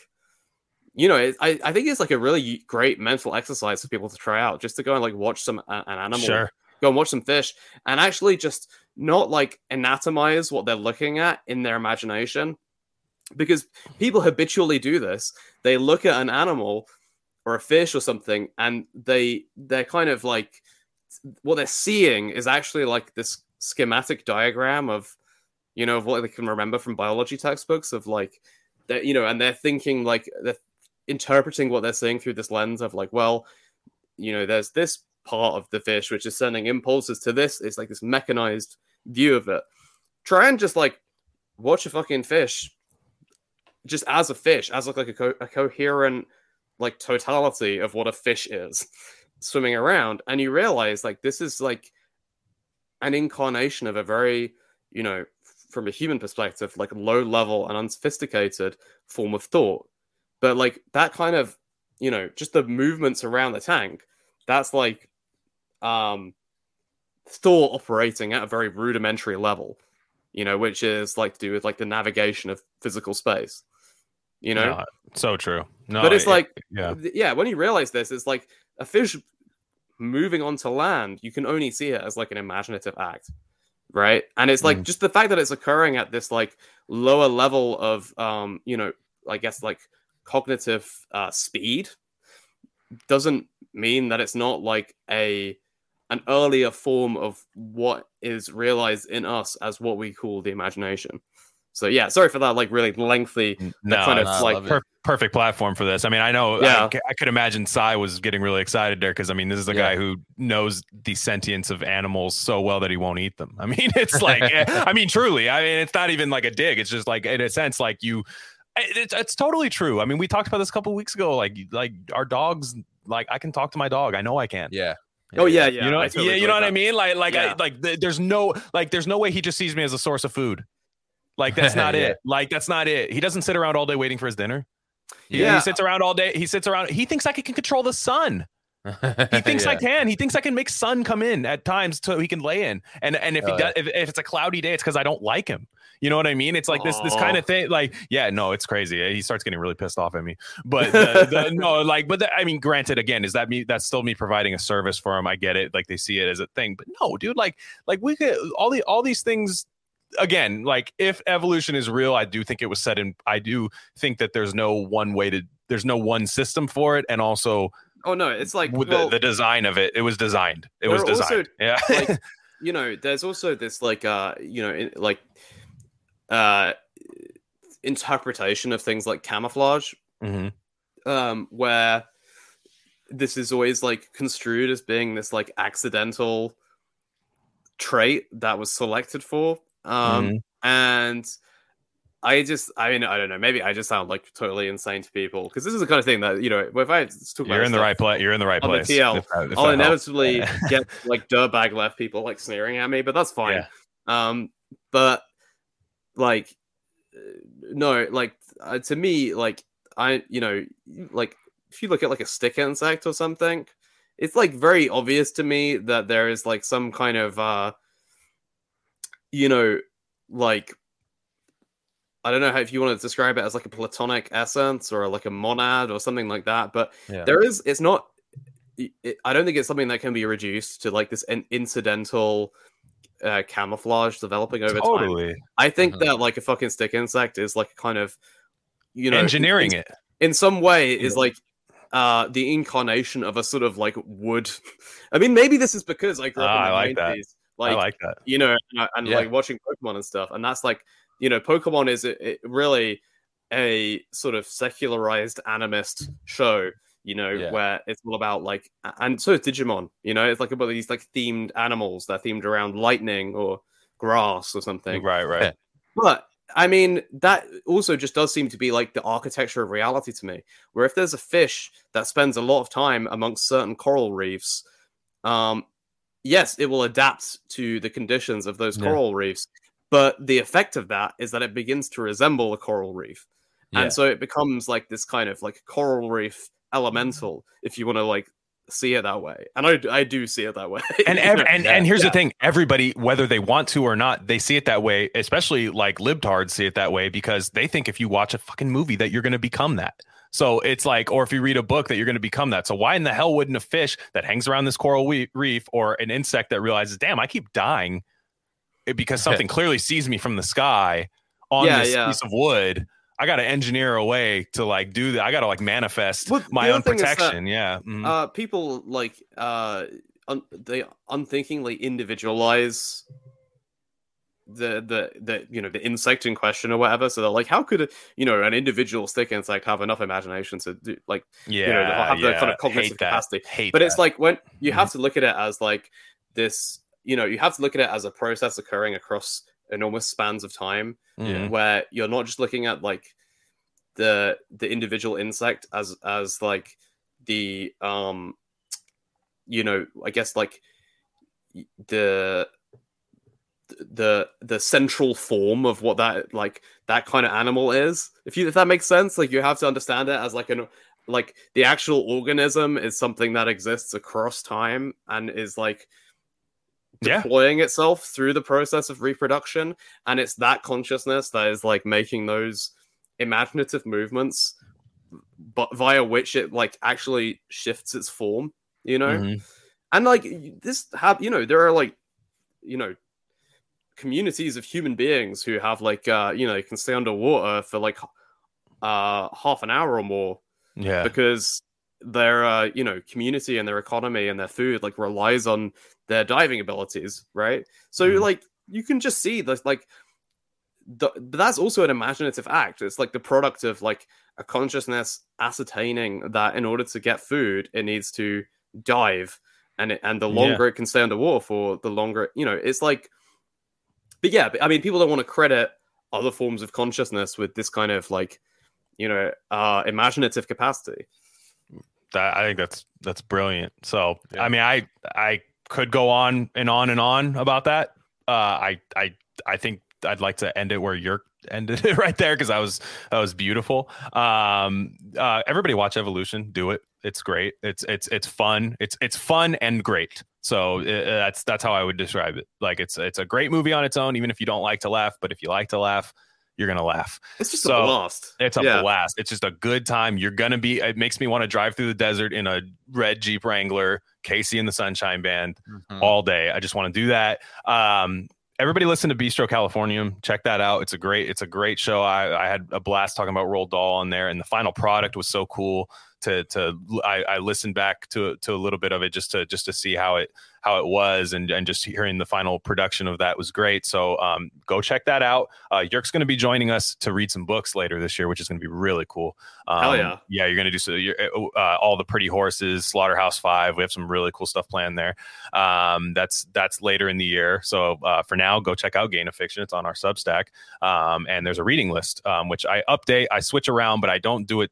you know, it, I, I think it's like a really great mental exercise for people to try out, just to go and like watch some uh, an animal, sure. go and watch some fish, and actually just not like anatomize what they're looking at in their imagination. Because people habitually do this. They look at an animal or a fish or something, and they they're kind of like, what they're seeing is actually like this schematic diagram of, you know, of what they can remember from biology textbooks of like, that, you know, and they're thinking like, they're interpreting what they're seeing through this lens of like, well, you know, there's this part of the fish which is sending impulses to this. It's like this mechanized view of it. Try and just like watch a fucking fish. Just as a fish, as like, like a, co- a coherent like totality of what a fish is swimming around, and you realize like this is like an incarnation of a very, you know, from a human perspective, like low level and unsophisticated form of thought. But like that kind of, you know, just the movements around the tank, that's like um thought operating at a very rudimentary level, you know, which is like to do with like the navigation of physical space. You know, no, so true. No, but it's it, like, yeah. yeah, when you realize this, it's like a fish moving onto land, you can only see it as like an imaginative act, right? And it's like mm. just the fact that it's occurring at this like lower level of, um, you know, I guess like cognitive uh, speed doesn't mean that it's not like a an earlier form of what is realized in us as what we call the imagination. So yeah, sorry for that like really lengthy no, kind of no, like per- perfect platform for this. I mean, I know yeah. I, I could imagine Cy was getting really excited there because I mean, this is the yeah. guy who knows the sentience of animals so well that he won't eat them. I mean, it's like I mean, truly, I mean, it's not even like a dig. It's just like in a sense, like you, it's it's totally true. I mean, we talked about this a couple of weeks ago. Like like our dogs, like I can talk to my dog. I know I can. Yeah. Yeah, oh yeah, yeah. You know, totally yeah, you know what that. I mean? Like, like, yeah. I, like. Th- there's no, like, there's no way he just sees me as a source of food. Like that's not yeah. it. Like that's not it. He doesn't sit around all day waiting for his dinner. He, yeah. he sits around all day. He sits around. He thinks I can control the sun. He thinks yeah. I can. He thinks I can make sun come in at times so he can lay in. And and if oh, he does, yeah. if, if it's a cloudy day, it's because I don't like him. You know what I mean? It's like Aww. this this kind of thing. Like, yeah, no, it's crazy. He starts getting really pissed off at me. But the, the, no, like, but the, I mean, granted, again, is that me? That's still me providing a service for him. I get it. Like they see it as a thing. But no, dude, like, like we could all the all these things. Again, like if evolution is real, I do think it was set in. I do think that there's no one way to. There's no one system for it, and also. Oh no, it's like with well, the, the design of it. It was designed. It was designed. Also, yeah. Like, you know, there's also this like uh, you know, in, like. uh interpretation of things like camouflage, mm-hmm. um where this is always like construed as being this like accidental trait that was selected for, um mm-hmm. and I just I mean I don't know, maybe I just sound like totally insane to people because this is the kind of thing that, you know, if I talk you're about in the right place you're in the right place the T L, if that, if I'll inevitably get like dirtbag left people like sneering at me, but that's fine. yeah. um but Like, no, like uh, to me, like I, you know, like if you look at like a stick insect or something, it's like very obvious to me that there is like some kind of, uh, you know, like I don't know how if you want to describe it as like a platonic essence or like a monad or something like that, but yeah. there is, it's not. It, I don't think it's something that can be reduced to like this an incidental. Uh, camouflage developing over totally. time. I think uh-huh. that like a fucking stick insect is like kind of, you know, engineering in, it in some way is yeah. like uh the incarnation of a sort of like wood. I mean, maybe this is because I grew up ah, in the I like nineties. That. Like, I like that. You know, and, and yeah. like watching Pokemon and stuff, and that's like, you know, Pokemon is it, it really a sort of secularized animist show. You know, yeah. where it's all about like, and so is Digimon, you know, it's like about these like themed animals that are themed around lightning or grass or something. Right, right. Yeah. But I mean, that also just does seem to be like the architecture of reality to me, where if there's a fish that spends a lot of time amongst certain coral reefs, um, yes, it will adapt to the conditions of those yeah. coral reefs. But the effect of that is that it begins to resemble a coral reef. Yeah. And so it becomes like this kind of like coral reef elemental, if you want to like see it that way, and I, I do see it that way. And ev- and yeah, and here's yeah. the thing: everybody, whether they want to or not, they see it that way. Especially like libtards see it that way because they think if you watch a fucking movie that you're going to become that. So it's like, or if you read a book that you're going to become that. So why in the hell wouldn't a fish that hangs around this coral we- reef or an insect that realizes, damn, I keep dying because something clearly sees me from the sky on yeah, this yeah. piece of wood. I got to engineer a way to like do that. I got to like manifest well, my own protection. That, yeah. Mm-hmm. Uh, people like uh, un- they unthinkingly individualize the the the you know the insect in question or whatever. So they're like, how could a, you know an individual stick insect have enough imagination to do like yeah you know, have yeah. the kind of cognitive capacity? Hate but that. It's like when you have to look at it as like this. You know, you have to look at it as a process occurring across enormous spans of time, mm-hmm. where you're not just looking at like the the individual insect as as like the um you know I guess like the the the central form of what that like that kind of animal is. If you if that makes sense, like you have to understand it as like an like the actual organism is something that exists across time and is like deploying yeah. itself through the process of reproduction, and it's that consciousness that is like making those imaginative movements, but via which it like actually shifts its form, you know. Mm-hmm. And like this, have you know, there are like you know communities of human beings who have like uh you know they can stay underwater for like uh half an hour or more, yeah, because their uh you know community and their economy and their food like relies on their diving abilities, right? So mm. like you can just see that like the, but that's also an imaginative act. It's like the product of like a consciousness ascertaining that in order to get food it needs to dive, and it, and the longer yeah. it can stay underwater for, the longer you know it's like. But yeah, I mean, people don't want to credit other forms of consciousness with this kind of like you know uh imaginative capacity. I think that's that's brilliant. So yeah. I mean, I I could go on and on and on about that. Uh, I I I think I'd like to end it where you're ended it right there, because I was that was beautiful. Um, uh, everybody watch Evolution. Do it. It's great. It's it's it's fun. It's it's fun and great. So it, that's that's how I would describe it. Like it's it's a great movie on its own, even if you don't like to laugh. But if you like to laugh, you're going to laugh. It's just so, a blast. It's a yeah. blast. It's just a good time. You're going to be, it makes me want to drive through the desert in a red Jeep Wrangler, Casey and the Sunshine Band mm-hmm. all day. I just want to do that. Um, everybody listen to Bistro Californium. Check that out. It's a great, it's a great show. I, I had a blast talking about Roald Dahl on there, and the final product was so cool to, to, I, I listened back to, to a little bit of it just to, just to see how it, how it was, and, and just hearing the final production of that was great. So um, go check that out. Uh, Yerk's going to be joining us to read some books later this year, which is going to be really cool. Um, Hell yeah. Yeah, you're going to do so, you're, uh, All the Pretty Horses, Slaughterhouse Five. We have some really cool stuff planned there. Um, that's that's later in the year. So uh, for now, go check out Gain of Fiction. It's on our Substack. Um, and there's a reading list, um, which I update. I switch around, but I don't do it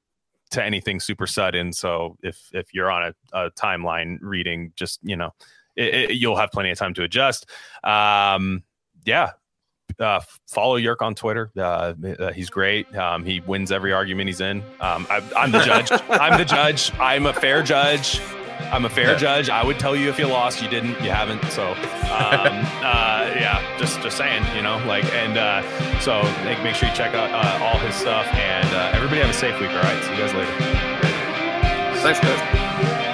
to anything super sudden. So if, if you're on a, a timeline reading, just, you know, It, it, you'll have plenty of time to adjust. Um, yeah. Uh, follow Yerk on Twitter. Uh, uh, he's great. Um, he wins every argument he's in. Um, I, I'm the judge. I'm the judge. I'm a fair judge. I'm a fair yeah. judge. I would tell you if you lost, you didn't, you haven't. So, um, uh, yeah, just, just saying, you know, like, and uh, so make, make sure you check out uh, all his stuff, and uh, everybody have a safe week. All right. See you guys later. Thanks, guys.